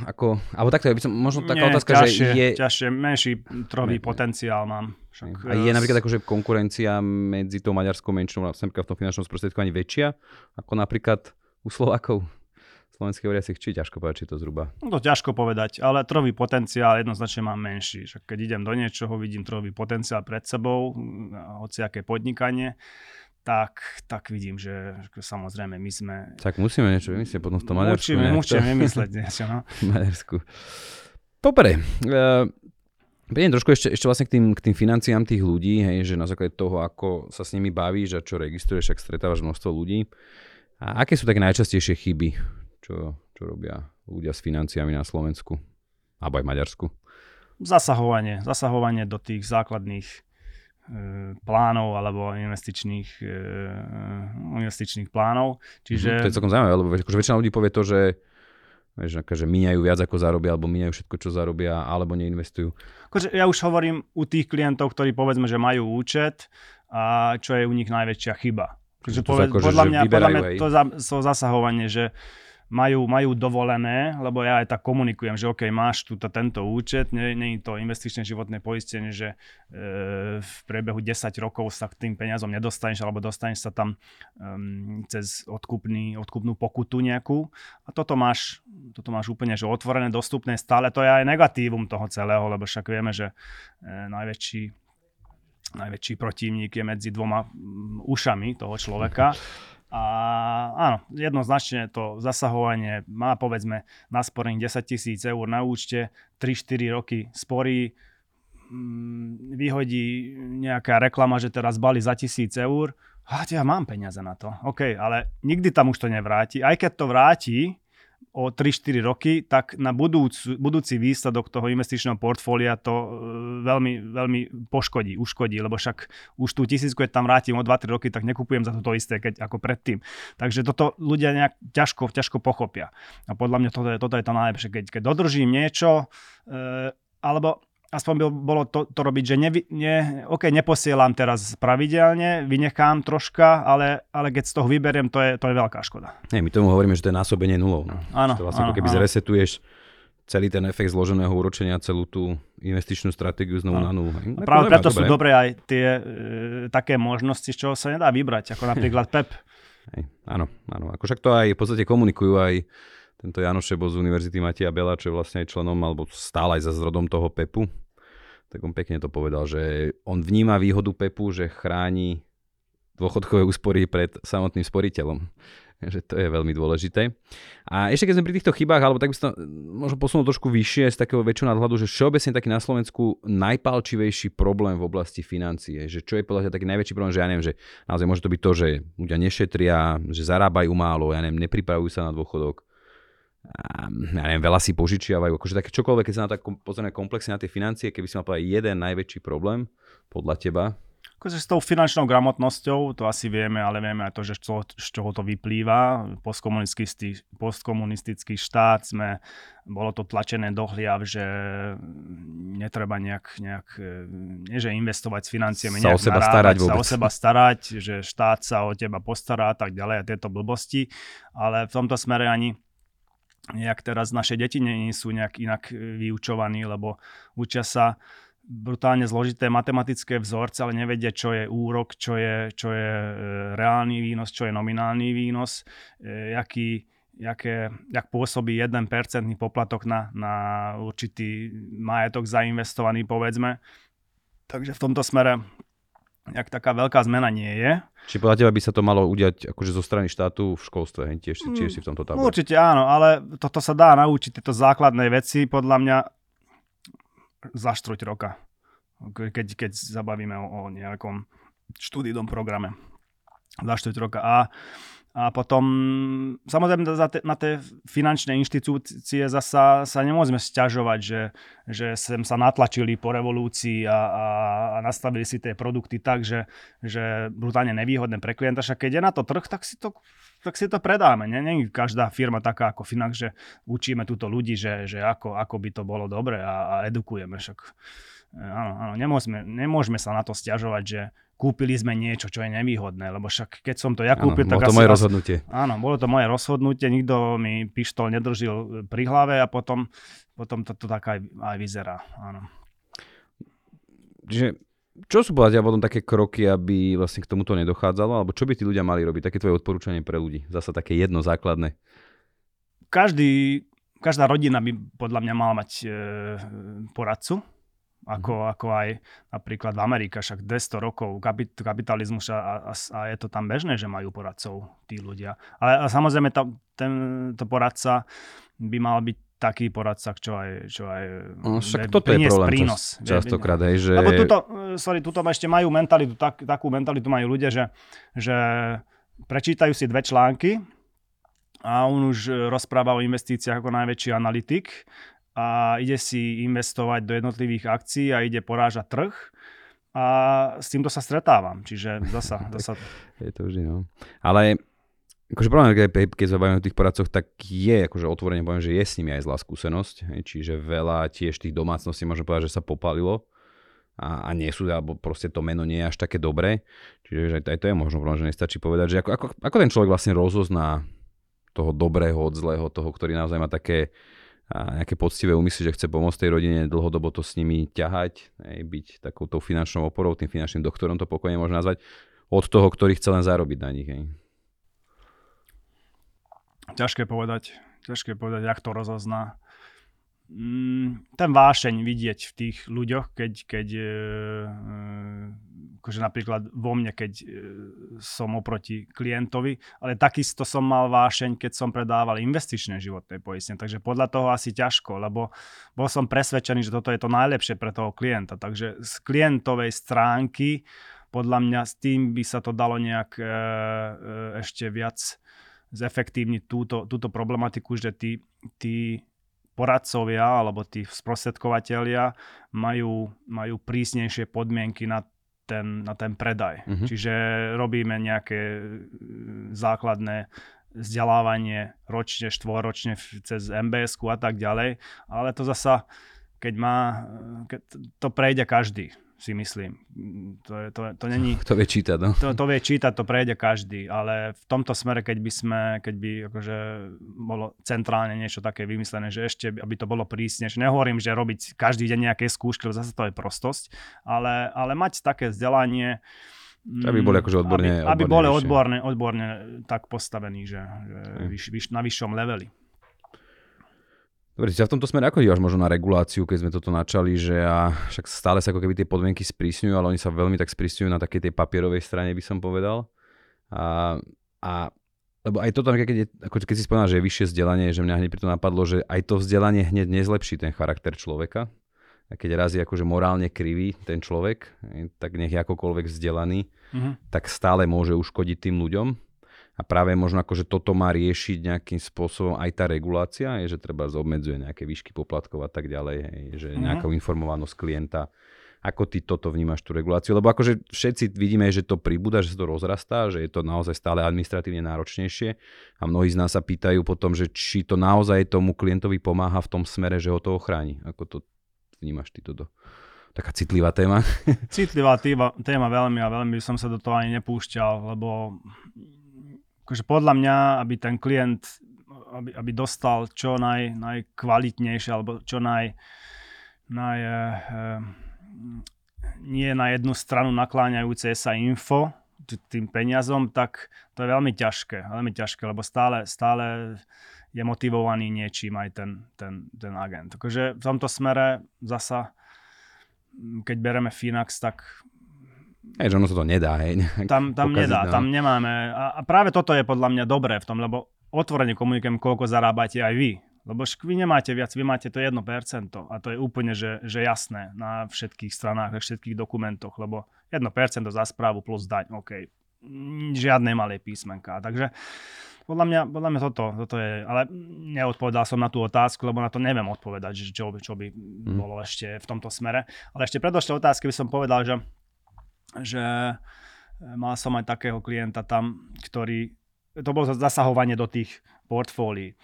Alebo takto, by som, možno taká otázka, ťažšie, že je... ťažšie, menší trový potenciál mám. Však, a je napríklad akože konkurencia medzi tou maďarskou menšinou v tom finančnom sprostredkovaní väčšia ako napríklad u Slovákov? Slovenských hovoriacich, či ťažko povedať, či to zhruba? No to ťažko povedať, ale trový potenciál jednoznačne mám menší. Však keď idem do niečoho, vidím trový potenciál pred sebou, hociaké podnikanie, tak vidím, že samozrejme my sme... Tak musíme niečo vymyslieť potom v tom Maďarsku. Musíme vymyslieť niečo, no. V Maďarsku. Dobre. Prídem trošku ešte vlastne k tým financiám tých ľudí, hej, že na základe toho, ako sa s nimi bavíš a čo registruješ, však stretávaš množstvo ľudí. A aké sú také najčastejšie chyby, čo robia ľudia s financiami na Slovensku? Alebo aj v Maďarsku? Zasahovanie do tých základných plánov alebo investičných plánov. Čiže... To je celkom zaujímavé, lebo akože väčšina ľudí povie to, že míňajú viac ako zarobia, alebo míňajú všetko, čo zarobia, alebo neinvestujú. Akože ja už hovorím u tých klientov, ktorí povedzme, že majú účet, a čo je u nich najväčšia chyba. Akože podľa mňa to zasahovanie, že majú dovolené, lebo ja aj tak komunikujem, že okej, máš tu tento účet, nie je to investičné životné poistenie, že v priebehu 10 rokov sa k tým peniazom nedostaneš, alebo dostaneš sa tam cez odkupnú pokutu nejakú. A toto máš úplne že otvorené, dostupné stále. To je aj negatívum toho celého, lebo však vieme, že najväčší protivník je medzi dvoma ušami toho človeka. A áno, jednoznačne to zasahovanie má povedzme nasporených 10 000 eur na účte, 3-4 roky sporí, vyhodí nejaká reklama, že teraz balí za 1000 eur, ja mám peniaze na to, ok, ale nikdy tam už to nevráti, aj keď to vráti o 3-4 roky, tak na budúci výsledok toho investičného portfólia to veľmi, veľmi uškodí, lebo však už tú 1000, keď tam vrátim o 2-3 roky, tak nekupujem za toto isté, ako predtým. Takže toto ľudia nejak ťažko pochopia. A podľa mňa toto je to najlepšie, keď dodržím niečo, alebo aspoň bolo to robiť, že neposielam teraz pravidelne, vynechám troška, ale keď z toho vyberiem, to je veľká škoda. My tomu hovoríme, že to je násobenie nulou. No. Áno. To vlastne ako keby zresetuješ celý ten efekt zloženého úročenia, celú tú investičnú stratégiu znovu na nulu. Práve preto sú dobré aj tie také možnosti, z čoho sa nedá vybrať, ako napríklad PEP. Áno. Ako však to aj v podstate komunikujú aj tento Janoš Šebo z Univerzity Matia Bela, čo je vlastne aj členom, alebo stále aj za zrodom toho PEPu. Tak on pekne to povedal, že on vníma výhodu PEPu, že chráni dôchodkové úspory pred samotným sporiteľom. Takže to je veľmi dôležité. A ešte keď sme pri týchto chybách, alebo tak by som možno posunul trošku vyššie z takého väčšieho nadhľadu, že všeobecne taký na Slovensku najpálčivejší problém v oblasti financie, že čo je podľa mňa taký najväčší problém, že ja neviem, že naozaj môže to byť to, že ľudia nešetria, že zarábajú málo, ja neviem, nepripravujú sa na dôchodok. Ja neviem, veľa si požičiavajú, akože také čokoľvek, keď sa na tak pozrieme komplexne na tie financie, keby si mal povedať jeden najväčší problém podľa teba. Akože s tou finančnou gramotnosťou, to asi vieme, ale vieme aj to, že z čoho to vyplýva. Postkomunistický štát bolo to tlačené do hliav, že netreba nejak nie že investovať s financiami, nejak sa o seba starať, že štát sa o teba postará a tak ďalej a tieto blbosti, ale v tomto smere ani nejak teraz naše deti nie sú nejak inak vyučovaní, lebo učia sa brutálne zložité matematické vzorce, ale nevedia, čo je úrok, čo je reálny výnos, čo je nominálny výnos, jak pôsobí 1% poplatok na určitý majetok zainvestovaný, povedzme. Takže v tomto smere ak taká veľká zmena nie je. Či podľa teba by sa to malo udiať akože zo strany štátu v školstve, tiež si v tomto tábore? Určite áno, ale toto sa dá naučiť, tieto základné veci podľa mňa za 4 roka, keď zabavíme o nejakom študijnom programe. Za 4 roka. A potom, samozrejme na tie finančné inštitúcie zasa sa nemôžeme sťažovať, že sem sa natlačili po revolúcii a nastavili si tie produkty tak, že brutálne nevýhodné pre klienta. Však keď je na to trh, tak si to predáme. Nie je každá firma taká ako Finax, že učíme túto ľudí, že ako by to bolo dobre a edukujeme. Však áno, nemôžeme sa na to sťažovať, že kúpili sme niečo, čo je nevýhodné, lebo však keď som to ja kúpil, tak asi... Áno, bolo to moje rozhodnutie. Áno, bolo to moje rozhodnutie, nikto mi pištol nedržil pri hlave a potom to tak aj vyzerá. Áno. Čiže čo sú podľa ťa potom také kroky, aby vlastne k tomuto nedochádzalo, alebo čo by tí ľudia mali robiť? Také tvoje odporúčanie pre ľudí, zasa také jedno základné. Každá rodina by podľa mňa mala mať poradcu, ako aj napríklad v Amerike, však 200 rokov kapitalizmus a je to tam bežné, že majú poradcov tí ľudia. Ale samozrejme tento poradca by mal byť taký poradca, čo aj však toto je problém častokrát. Že... Lebo túto ešte majú mentalitu, takú mentalitu majú ľudia, že prečítajú si 2 články a on už rozpráva o investíciách ako najväčší analytik a ide si investovať do jednotlivých akcií a ide porážať trh a s týmto sa stretávam. Čiže zasa... Je to vždy, no. Ale akože problém, keď sa bavíme o tých poradcoch, tak je, akože otvorene poviem, že je s nimi aj zlá skúsenosť. Čiže veľa tiež tých domácností, môžem povedať, že sa popálilo a nie sú, alebo proste to meno nie je až také dobré. Čiže aj to je možno problém, že nestačí povedať, že ako ten človek vlastne rozozná toho dobrého od zlého, toho, ktorý naozaj má také a nejaké poctivé úmysly, že chce pomôcť tej rodine, dlhodobo to s nimi ťahať, byť takouto finančnou oporou, tým finančným doktorom to pokojne môže nazvať, od toho, ktorý chce len zarobiť na nich. Ťažké povedať, jak to rozozná. Ten vášeň vidieť v tých ľuďoch, keď napríklad vo mne, keď som oproti klientovi, ale takisto som mal vášeň, keď som predával investičné životné poistenie, takže podľa toho asi ťažko, lebo bol som presvedčený, že toto je to najlepšie pre toho klienta, takže z klientovej stránky podľa mňa s tým by sa to dalo nejak ešte viac zefektívniť túto problematiku, že tí poradcovia alebo tí sprostredkovatelia majú prísnejšie podmienky na ten predaj. Mm-hmm. Čiže robíme nejaké základné vzdelávanie ročne, štvoročne cez MBS-ku a tak ďalej, ale to zasa, keď to prejde každý, si myslím. To není... To vie čítať, no. To vie čítať, to prejde každý, ale v tomto smere, keď by akože bolo centrálne niečo také vymyslené, že ešte, aby to bolo prísnejšie. Nehovorím, že robiť každý deň nejaké skúšky, lebo zase to je prostosť, ale mať také vzdelanie, aby boli akože odborne... Aby boli odborne tak postavení, že na vyššom leveli. Dobre, si sa v tomto smere ako dívaš možno na reguláciu, keď sme toto načali, že a však stále sa ako keby tie podmienky sprísňujú, ale oni sa veľmi tak sprísňujú na takej tej papierovej strane, by som povedal. A lebo aj toto, keď si spomínal, že je vyššie vzdelanie, že mňa hneď pri tom napadlo, že aj to vzdelanie hneď nezlepší ten charakter človeka. A keď raz je akože morálne krivý ten človek, tak nech je akokoľvek vzdelaný, tak stále môže uškodiť tým ľuďom. A práve možno akože toto má riešiť nejakým spôsobom aj tá regulácia, je, že treba obmedzuje nejaké výšky poplatkov a tak ďalej, hej, že nejaká informovanosť klienta. Ako ty toto vnímaš, tú reguláciu? Lebo akože všetci vidíme, že to pribúda, že sa to rozrastá, že je to naozaj stále administratívne náročnejšie a mnohí z nás sa pýtajú potom, že či to naozaj tomu klientovi pomáha v tom smere, že ho to ochráni. Ako to vnímaš ty toto? Taká citlivá téma. Citlivá téma veľmi a veľmi som sa do toho ani nepúšťal, lebo akože podľa mňa, aby ten klient aby dostal čo najkvalitnejšie alebo čo nie na jednu stranu nakláňajúce sa info tým peniazom, tak to je veľmi ťažké, lebo stále je motivovaný niečím aj ten agent. Takže v tomto smere zasa, keď bereme Finax, tak... že ono sa to nedá. Tam pokaziť, nedá, tam nemáme. A práve toto je podľa mňa dobré v tom, lebo otvorene komunikujem, koľko zarábate aj vy. Lebo vy nemáte viac, vy máte to 1% a to je úplne že jasné na všetkých stranách, na všetkých dokumentoch, lebo 1% za správu plus daň, OK. Žiadne malé písmenká. Takže podľa mňa toto je, ale neodpovedal som na tú otázku, lebo na to neviem odpovedať, že čo by bolo ešte v tomto smere. Ale ešte predošlej otázky by som povedal, že mal som aj takého klienta tam, ktorý, to bolo zasahovanie do tých portfólií.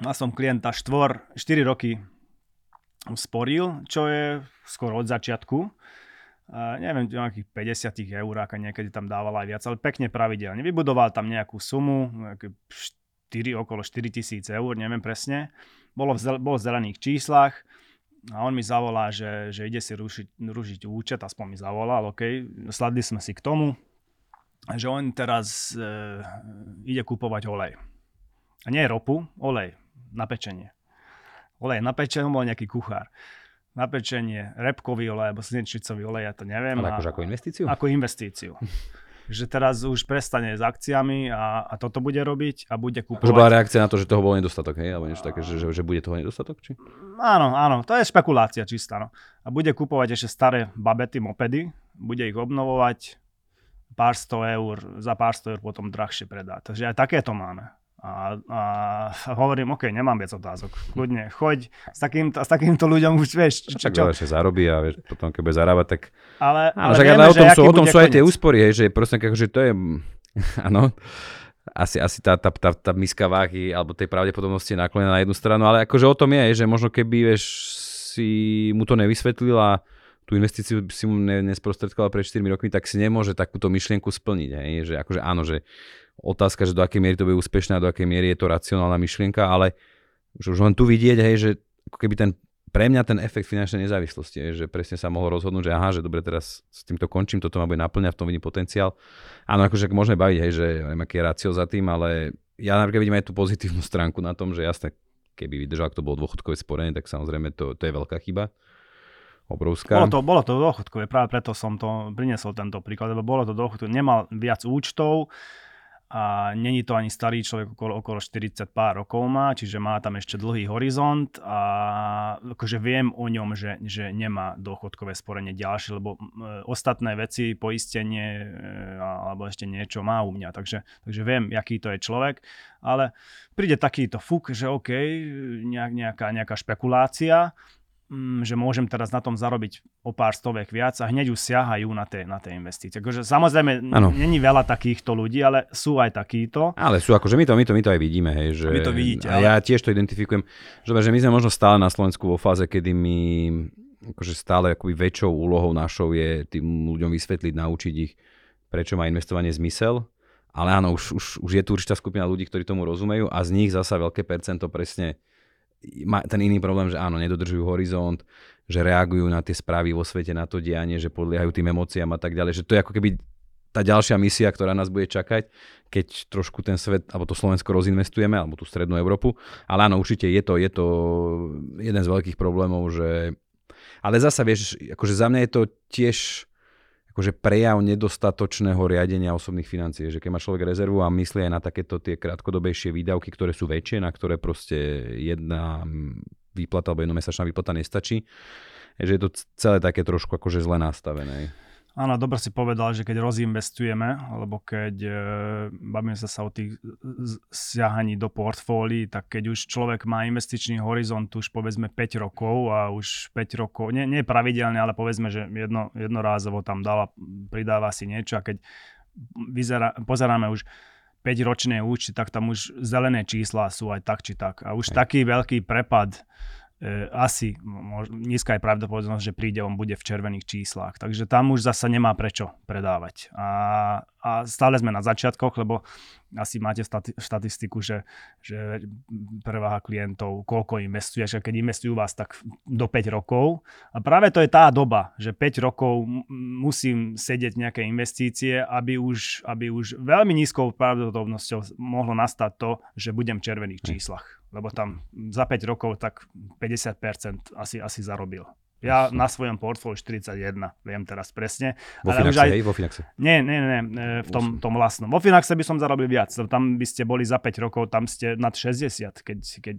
Mal som klienta 4 roky sporil, čo je skoro od začiatku. Neviem, nejakých 50 eur, a niekedy tam dával aj viac, ale pekne pravidelne. Vybudoval tam nejakú sumu, okolo 4 000 eur, neviem presne. Bol v zelených číslach a on mi zavolá, že ide si rušiť účet, aspoň mi zavolal, OK, sladli sme si k tomu, že on teraz ide kúpovať olej. A nie ropu, olej na pečenie. Olej na pečenie, bol nejaký kuchár. Na pečenie, repkový olej, alebo slnečnicový olej, ja to neviem. Ale ako investíciu? Ako investíciu. Že teraz už prestane s akciami a toto bude robiť a bude kúpovať. Že bola reakcia na to, že toho bol nedostatok, hej? Alebo niečo také, že bude toho nedostatok? Či? Áno, to je špekulácia čistá. No. A bude kúpovať ešte staré babety, mopedy, bude ich obnovovať, za pár sto eur potom drahšie predá. Takže aj takéto máme. A hovorím, OK, nemám viac otázok. Kľudne, choď s takýmto ľuďom už vieš. Čo ešte zarobí a vieš, potom keď bude zarábať, tak... Ale vieme, že aký bude koniec. O tom sú aj tie úspory, hej, že proste akože to je... Áno, asi tá miska váhy alebo tej pravdepodobnosti je naklonená na jednu stranu, ale akože o tom je, že možno keby vieš, si mu to nevysvetlila, tú investíciu si mu nesprostredkoval pred 4 rokmi, tak si nemôže takúto myšlienku splniť. Hej, že akože áno, že otázka, že do akej miery to bude úspešné a do akej miery je to racionálna myšlienka, ale už len tu vidieť, hej, že ako keby pre mňa ten efekt finančnej nezávislosti, hej, že presne sa mohol rozhodnúť, že aha, že dobre, teraz s týmto končím, toto ma bude naplňať, v tom vidím potenciál. Áno, akože môžeme baviť, hej, že neviem, aký je rácio za tým, ale ja napríklad vidím aj tú pozitívnu stránku na tom, že jasne, keby vydržal, ak to bolo dôchodkové sporenie, tak samozrejme to je veľká chyba. Obrovská. Bolo to dôchodkové, práve preto som to priniesol tento príklad, lebo bolo to dôchodkové, nemal viac účtov. A není to ani starý človek, okolo 40 pár rokov má, čiže má tam ešte dlhý horizont a akože viem o ňom, že nemá dôchodkové sporenie ďalšie, lebo ostatné veci, poistenie alebo ešte niečo má u mňa, takže viem, aký to je človek, ale príde takýto fuk, že OK, nejaká špekulácia, že môžem teraz na tom zarobiť o pár stoviek viac a hneď už siahajú na tie investície. Takže samozrejme, není veľa takýchto ľudí, ale sú aj takíto. Ale sú, akože my to aj vidíme. Hej, že my to vidíte. Ale... Ja tiež to identifikujem, že my sme možno stále na Slovensku vo fáze, kedy my akože stále akoby väčšou úlohou našou je tým ľuďom vysvetliť, naučiť ich, prečo má investovanie zmysel. Ale áno, už je tu určitá skupina ľudí, ktorí tomu rozumejú a z nich zasa veľké percento presne má ten iný problém, že áno, nedodržujú horizont, že reagujú na tie správy vo svete, na to dianie, že podliehajú tým emóciám a tak ďalej, že to je ako keby tá ďalšia misia, ktorá nás bude čakať, keď trošku ten svet, alebo to Slovensko rozinvestujeme, alebo tú strednú Európu. Ale áno, určite je to jeden z veľkých problémov, že... Ale zasa, vieš, akože za mňa je to tiež akože prejav nedostatočného riadenia osobných financií, že keď má človek rezervu a myslí aj na takéto tie krátkodobejšie výdavky, ktoré sú väčšie, na ktoré proste jedna výplata alebo jednomesačná výplata nestačí, že je to celé také trošku akože zle nastavené. Áno, dobre si povedal, že keď rozinvestujeme, alebo keď bavíme sa o tých siahaní do portfólií, tak keď už človek má investičný horizont už povedzme 5 rokov a už 5 rokov, nie pravidelne, ale povedzme, že jednorázovo tam dala, pridáva si niečo a keď pozeráme už 5-ročné účty, tak tam už zelené čísla sú aj tak či tak. A už taký veľký prepad asi nízka je pravdepodobnosť, že príde, on bude v červených číslach. Takže tam už zasa nemá prečo predávať. A stále sme na začiatkoch, lebo asi máte štatistiku, že prevaha klientov, koľko investuješ. A keď investujú vás, tak do 5 rokov. A práve to je tá doba, že 5 rokov musím sedieť nejaké investície, aby už veľmi nízkou pravdepodobnosťou mohlo nastať to, že budem v červených číslach. Lebo tam za 5 rokov tak 50% asi zarobil. Ja na svojom portfóliu 41, viem teraz presne. Vo ale Finaxe, vo Finaxe? Nie, v tom vlastnom. Vo Finaxe by som zarobil viac, tam by ste boli za 5 rokov, tam ste nad 60, keď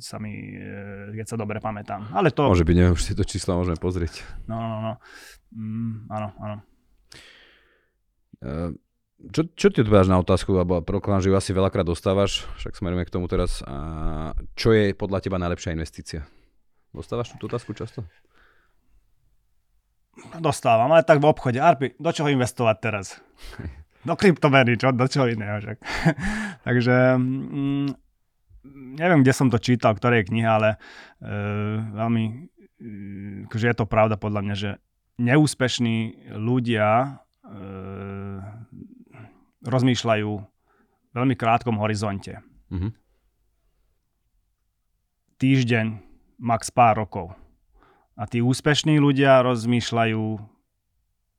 sa dobre pamätám. Ale to... Môže byť, neviem, už tieto čísla môžeme pozrieť. No. Áno. Čo ti odpovedáš na otázku, alebo proklám, že ju asi veľakrát dostávaš, však smerujeme k tomu teraz. A čo je podľa teba najlepšia investícia? Dostávaš túto otázku často? Dostávam, ale tak v obchode. Arpi, do čoho investovať teraz? Do kryptomeny, čo? Do čoho iného? Však. Takže... neviem, kde som to čítal, ktorej knihe, ale veľmi... akože je to pravda podľa mňa, že neúspešní ľudia... rozmýšľajú v veľmi krátkom horizonte. Mm-hmm. Týždeň, max pár rokov. A tí úspešní ľudia rozmýšľajú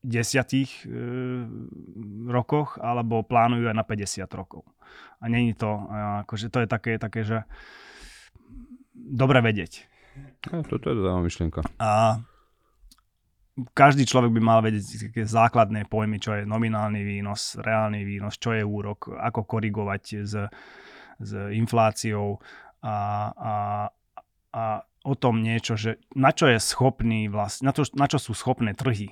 v 10 rokoch alebo plánujú aj na 50 rokov. A není to, akože to je také, že dobre vedieť. To je dobrá myšlienka. A každý človek by mal vedieť také základné pojmy, čo je nominálny výnos, reálny výnos, čo je úrok, ako korigovať s infláciou a o tom niečo, že na čo je schopný vlastne, na čo sú schopné trhy.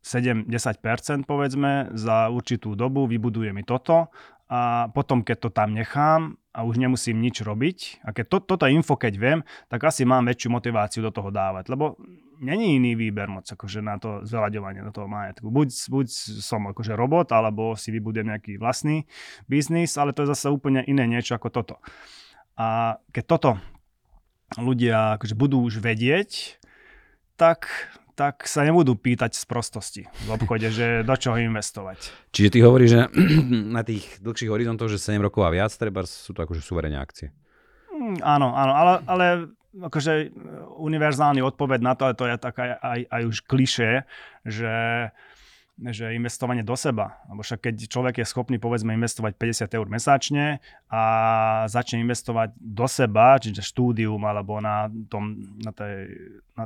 7-10% povedzme za určitú dobu vybuduje mi toto a potom keď to tam nechám a už nemusím nič robiť a keď toto info keď viem, tak asi mám väčšiu motiváciu do toho dávať, lebo není iný výber moc akože na to zaraďovanie do toho majetku. Buď som akože robot, alebo si vybudujem nejaký vlastný biznis, ale to je zase úplne iné niečo ako toto. A keď toto ľudia akože budú už vedieť, tak sa nebudú pýtať z prostosti v obchode, že do čoho investovať. Čiže ty hovoríš, že na tých dlhších horizontoch, že 7 rokov a viac, treba sú to akože suverénne akcie. Áno, ale akože univerzálny odpoveď na to, ale to je tak aj už klišé, že investovanie do seba. Lebo však keď človek je schopný, povedzme, investovať 50 eur mesačne a začne investovať do seba, čiže štúdium alebo na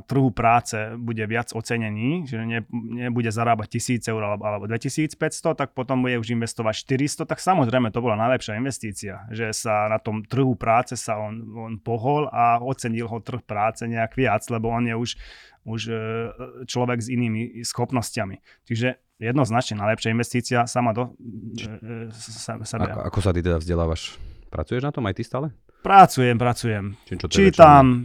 trhu práce bude viac ocenený, že nebude zarábať 1000 eur alebo 2500, tak potom bude už investovať 400, tak samozrejme to bola najlepšia investícia, že sa na tom trhu práce sa on pohol a ocenil ho trh práce nejak viac, lebo on je už človek s inými schopnosťami. Čiže jednoznačne najlepšia investícia sama do sebe. Ako sa ty teda vzdelávaš? Pracuješ na tom aj ty stále? Pracujem.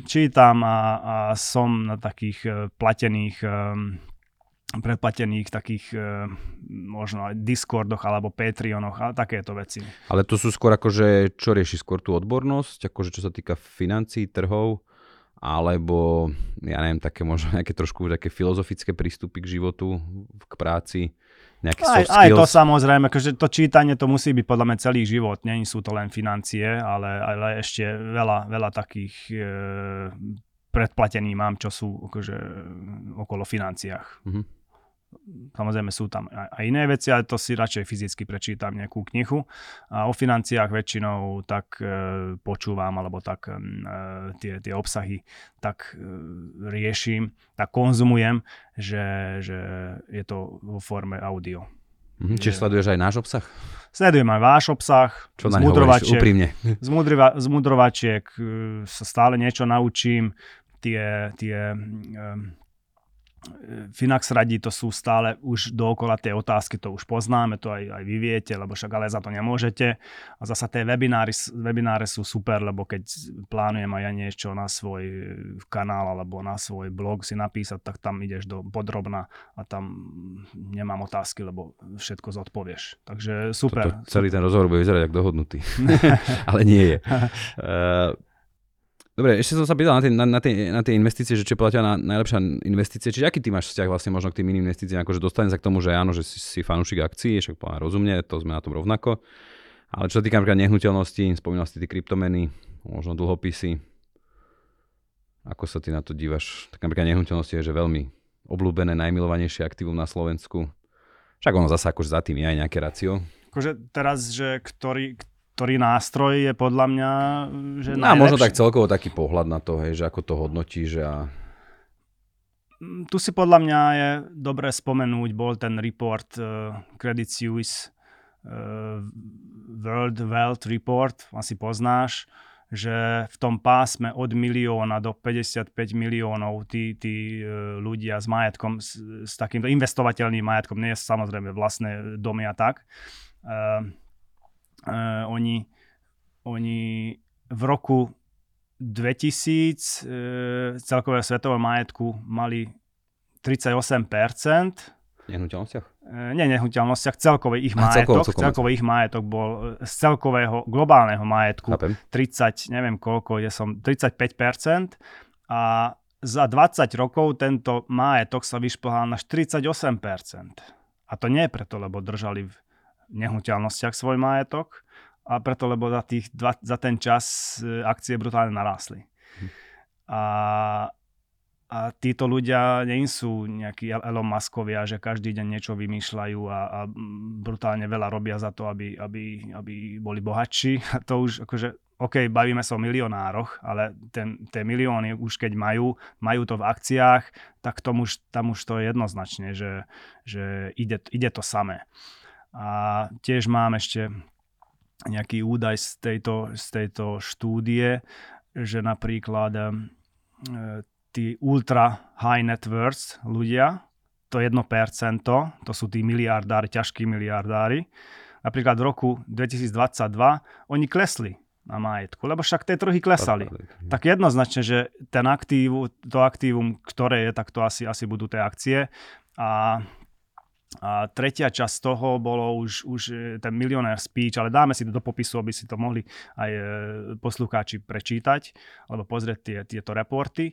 Čítam a som na takých platených, predplatených takých možno aj Discordoch alebo Patreonoch a takéto veci. Ale to sú skôr akože, čo rieši skôr tú odbornosť, akože čo sa týka financií, trhov, alebo, ja neviem, také možno nejaké trošku také filozofické prístupy k životu, k práci, nejaké soft skills. Aj to samozrejme, akože to čítanie to musí byť podľa mňa celý život, nie sú to len financie, ale ešte veľa takých predplatení mám, čo sú akože okolo financiách. Mhm. Samozrejme sú tam aj iné veci, ale to si radšej fyzicky prečítam nejakú knihu. A o financiách väčšinou tak počúvam, alebo tak tie obsahy tak riešim, tak konzumujem, že je to vo forme audio. Čiže sleduješ aj náš obsah? Sledujem aj váš obsah. Čo na ne hovoríš úprimne? Z mudrovačiek sa stále niečo naučím. Finax radí, to sú stále už dookola tie otázky, to už poznáme, to aj vy viete, lebo však ale za to nemôžete. A zasa tie webináre sú super, lebo keď plánujem aj ja niečo na svoj kanál alebo na svoj blog si napísať, tak tam ideš do podrobna a tam nemám otázky, lebo všetko zodpovieš. Takže super. Celý ten rozhovor bude vyzerať jak dohodnutý, ale nie je. Dobre, ešte som sa pýtal na tie investície, že čo je podľa ťa najlepšia investícia, čiže aký ty máš vzťah vlastne možno k tým iným investíciám, akože dostane sa k tomu, že áno, že si fanúšik akcií, však podľa rozumne, to sme na tom rovnako, ale čo sa týka napríklad nehnuteľnosti, spomínal si tie kryptomeny, možno dlhopisy, ako sa ty na to dívaš, tak napríklad nehnuteľnosti je že veľmi obľúbené, najmilovanejšie aktívum na Slovensku, však ono zasa akože za tým je aj nejaké rácio. Akože teraz, že ktorý nástroj je podľa mňa že najlepší. No možno tak celkovo taký pohľad na to, hej, že ako to hodnotíš. Tu si podľa mňa je dobre spomenúť, bol ten report Credit Suisse World Wealth Report, asi poznáš, že v tom pásme od milióna do 55 miliónov tí ľudia s majetkom, s takýmto investovateľným majetkom, nie je samozrejme vlastné domy a tak, oni v roku 2000 celkového svetového majetku mali 38%. V nehnuteľnostiach? Nie v nehnuteľnostiach, celkový ich majetok. Celkový ich majetok bol z celkového globálneho majetku. Chápem. 35%. A za 20 rokov tento majetok sa vyšplhal na 48%. A to nie preto, lebo držali v nehnuteľnostiach svoj majetok a preto, lebo za ten čas akcie brutálne narásli. A títo ľudia nie sú nejakí Elon Muskovia, že každý deň niečo vymýšľajú a brutálne veľa robia za to, aby boli bohatší. A to už akože, OK, bavíme sa o milionároch, ale tie milióny už keď majú to v akciách, tak tam už to je jednoznačne, že ide to samé. A tiež mám ešte nejaký údaj z tejto štúdie, že napríklad tí ultra high net worth ľudia, to 1%, to sú tí miliardári, ťažkí miliardári, napríklad v roku 2022 oni klesli na majetku, lebo však tie trhy klesali. Tak jednoznačne, že to aktívum, ktoré je, tak to asi budú tie akcie. A tretia časť toho bolo už ten millionaire speech, ale dáme si to do popisu, aby si to mohli aj poslucháči prečítať alebo pozrieť tieto reporty.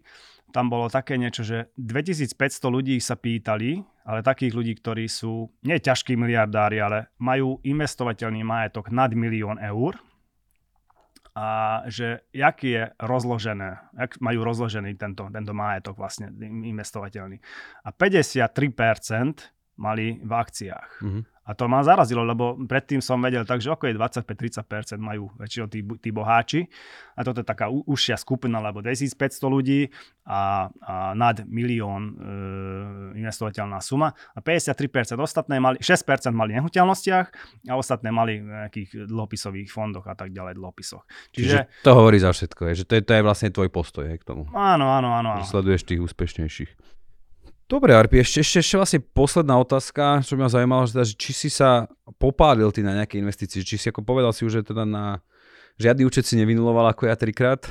Tam bolo také niečo, že 2500 ľudí sa pýtali, ale takých ľudí, ktorí sú nie ťažkí miliardári, ale majú investovateľný majetok nad 1 000 000 eur a že jaký je rozložené, jak majú rozložený tento majetok vlastne investovateľný. A 53% mali v akciách. Mm-hmm. A to ma zarazilo, lebo predtým som vedel tak, že okolo 25-30% majú väčšinou tí boháči. A toto je taká užšia skupina, lebo 2500 ľudí a nad 1 000 000 investovateľná suma. A 53% ostatné mali, 6% mali v nehnuteľnostiach a ostatné mali v nejakých dlhopisových fondoch a tak ďalej dlhopisoch. Čiže to hovorí za všetko, že to je vlastne tvoj postoj k tomu. Áno. Sleduješ tých úspešnejších. Dobre, Arpi, ešte vlastne posledná otázka, čo mňa zaujímalo, že či si sa popálil ty na nejaké investície, či si ako povedal si už, že teda na žiadny účet si nevinuloval ako ja 3-krát,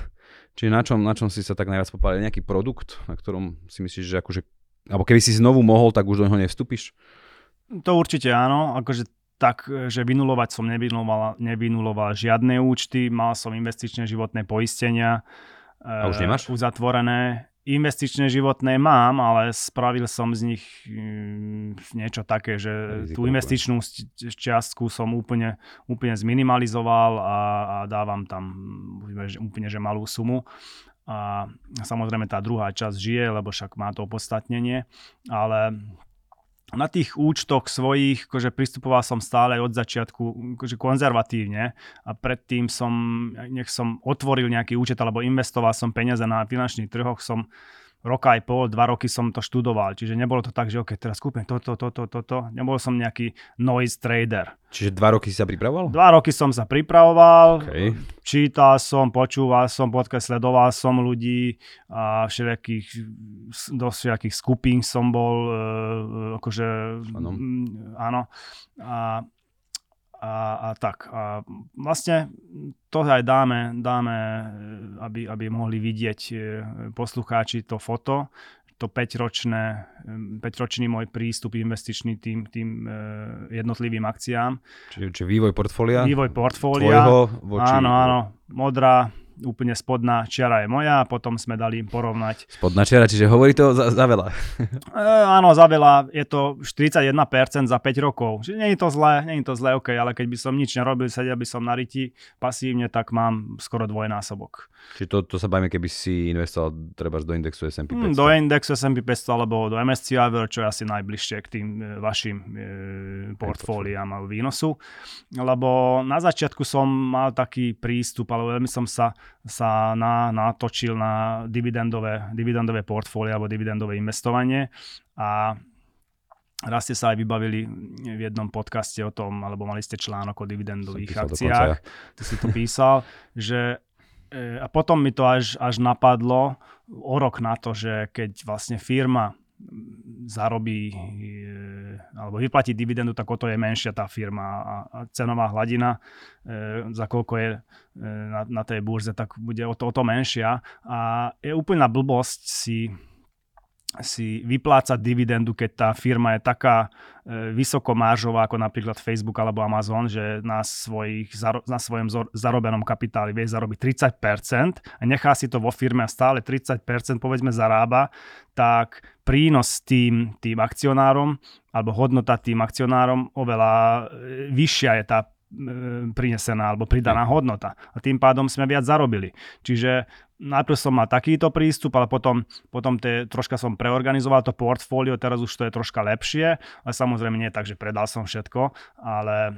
čiže na čom si sa tak najviac popálil, nejaký produkt, na ktorom si myslíš, že akože, alebo keby si znovu mohol, tak už do neho nevstúpiš? To určite áno, akože tak, že vynulovať som nevinuloval žiadne účty, mal som investičné životné poistenia. A už nemáš? Uzatvorené. Investičné životné mám, ale spravil som z nich niečo také, že tú investičnú čiastku som úplne zminimalizoval a dávam tam úplne že malú sumu. A samozrejme tá druhá časť žije, lebo však má to opodstatnenie, ale na tých účtoch svojich, akože pristupoval som stále od začiatku akože konzervatívne a predtým som otvoril nejaký účet alebo investoval som peniaze na finančných trhoch, som roka aj pol, 2 roky som to študoval. Čiže nebolo to tak, že okej, teraz kúpim toto. Nebol som nejaký noise trader. Čiže 2 roky si sa pripravoval? 2 roky som sa pripravoval. Okay. Čítal som, počúval som podcast, sledoval som ľudí a do všelijakých skupín som bol. Akože, áno. A tak. A vlastne to aj dáme aby mohli vidieť poslucháči to foto, to 5-ročný môj prístup investičný tým jednotlivým akciám. Čiže vývoj portfólia? Vývoj portfólia. Tvojho voči... Áno. Modrá, úplne spodná čiara je moja a potom sme dali porovnať. Spodná čiara, čiže hovorí to za veľa. Áno, za veľa. Je to 41% za 5 rokov. Čiže nie je to zlé, ok, ale keď by som nič nerobil, sedel by som na riti pasívne, tak mám skoro dvojnásobok. Čiže to sa bavíme, keby si investoval treba do indexu S&P 500? Do indexu S&P 500 alebo do MSCI, čo je asi najbližšie k tým vašim portfóliám a výnosu. Lebo na začiatku som mal taký prístup, ale veľmi som sa natočil na dividendové portfólia alebo dividendové investovanie a raz ste sa aj vybavili v jednom podcaste o tom, alebo mali ste článok o dividendových akciách, ty si to písal, že a potom mi to až napadlo o rok na to, že keď vlastne firma zarobí alebo vyplatí dividendu, tak o to je menšia tá firma a cenová hladina, za koľko je na tej burze, tak bude o to menšia a je úplná blbosť si vyplácať dividendu, keď tá firma je taká vysokomáržová ako napríklad Facebook alebo Amazon, že na svojom zarobenom kapitáli vie zarobiť 30% a nechá si to vo firme a stále 30% povedzme zarába, tak prínos tým akcionárom alebo hodnota tým akcionárom oveľa vyššia je tá prinesená alebo pridaná hodnota. A tým pádom sme viac zarobili. Čiže najprv som mal takýto prístup, ale potom troška som preorganizoval to portfólio, teraz už to je troška lepšie, ale samozrejme nie tak, že predal som všetko, ale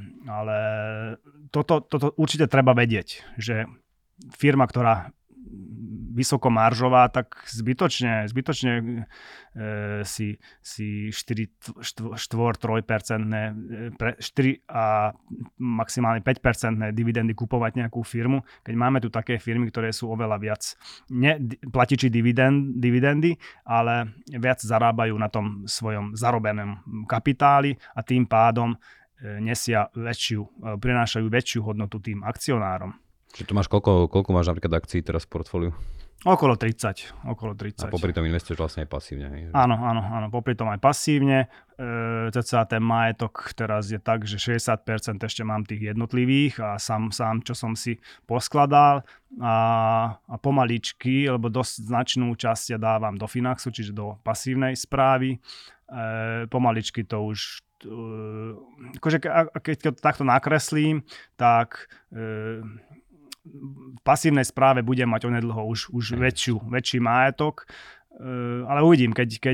toto určite treba vedieť, že firma, ktorá vysokomaržová, tak zbytočne si 4 a maximálne 5% dividendy kupovať nejakú firmu, keď máme tu také firmy, ktoré sú oveľa viac platiči dividendy, ale viac zarábajú na tom svojom zarobenom kapitáli a tým pádom prinášajú väčšiu hodnotu tým akcionárom. Čiže tu máš koľko máš napríklad akcií teraz v portfóliu? Okolo 30. A popri tom investuješ vlastne aj pasívne. Hej? Áno, popri tom aj pasívne. Cca ten majetok teraz je tak, že 60% ešte mám tých jednotlivých a sám čo som si poskladal a pomaličky, lebo dosť značnú časť ja dávam do Finaxu, čiže do pasívnej správy. Pomaličky to už akože keď takto nakreslím, tak v pasívnej správe budem mať onedlho už väčší majetok, ale uvidím, keď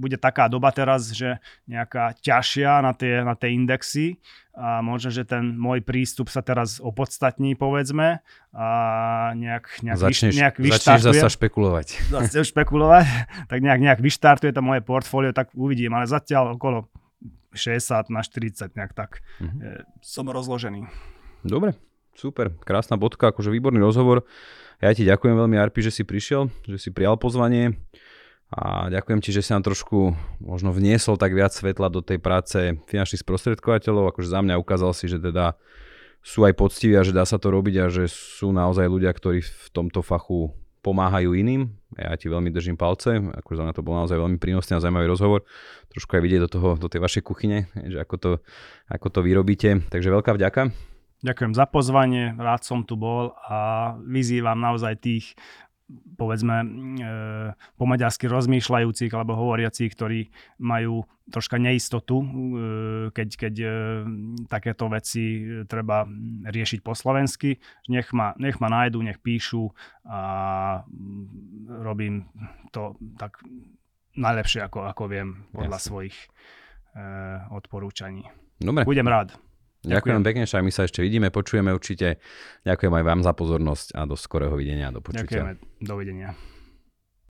bude taká doba teraz, že nejaká ťažšia na tie indexy a možno, že ten môj prístup sa teraz opodstatní, povedzme, a nejak vyštartuje. Začneš zasa špekulovať. Tak nejak vyštartuje to moje portfólio, tak uvidím, ale zatiaľ okolo 60/40 nejak tak som rozložený. Dobre. Super, krásna bodka, akože výborný rozhovor. Ja ti ďakujem veľmi, Arpi, že si prišiel, že si prijal pozvanie a ďakujem ti, že si nám trošku možno vniesol tak viac svetla do tej práce finančných sprostredkovateľov. Akože za mňa ukázal si, že teda sú aj poctiví a že dá sa to robiť a že sú naozaj ľudia, ktorí v tomto fachu pomáhajú iným. Ja ti veľmi držím palce, akože za mňa to bol naozaj veľmi prínosný a zaujímavý rozhovor. Trošku aj vidieť do tej vašej kuchyne, že ako to vyrobíte. Takže veľká vďaka. Ďakujem za pozvanie, rád som tu bol a vyzývam naozaj tých, povedzme, po maďarsky rozmýšľajúcich alebo hovoriacich, ktorí majú troška neistotu, keď takéto veci treba riešiť po slovensky. Nech ma nájdu, nech píšu a robím to tak najlepšie, ako viem podľa Jasne. Svojich odporúčaní. Dobre. Budem rád. Ďakujem pekne, však my sa ešte vidíme, počujeme určite. Ďakujem aj vám za pozornosť a do skorého videnia, do počutia. Ďakujeme, dovidenia.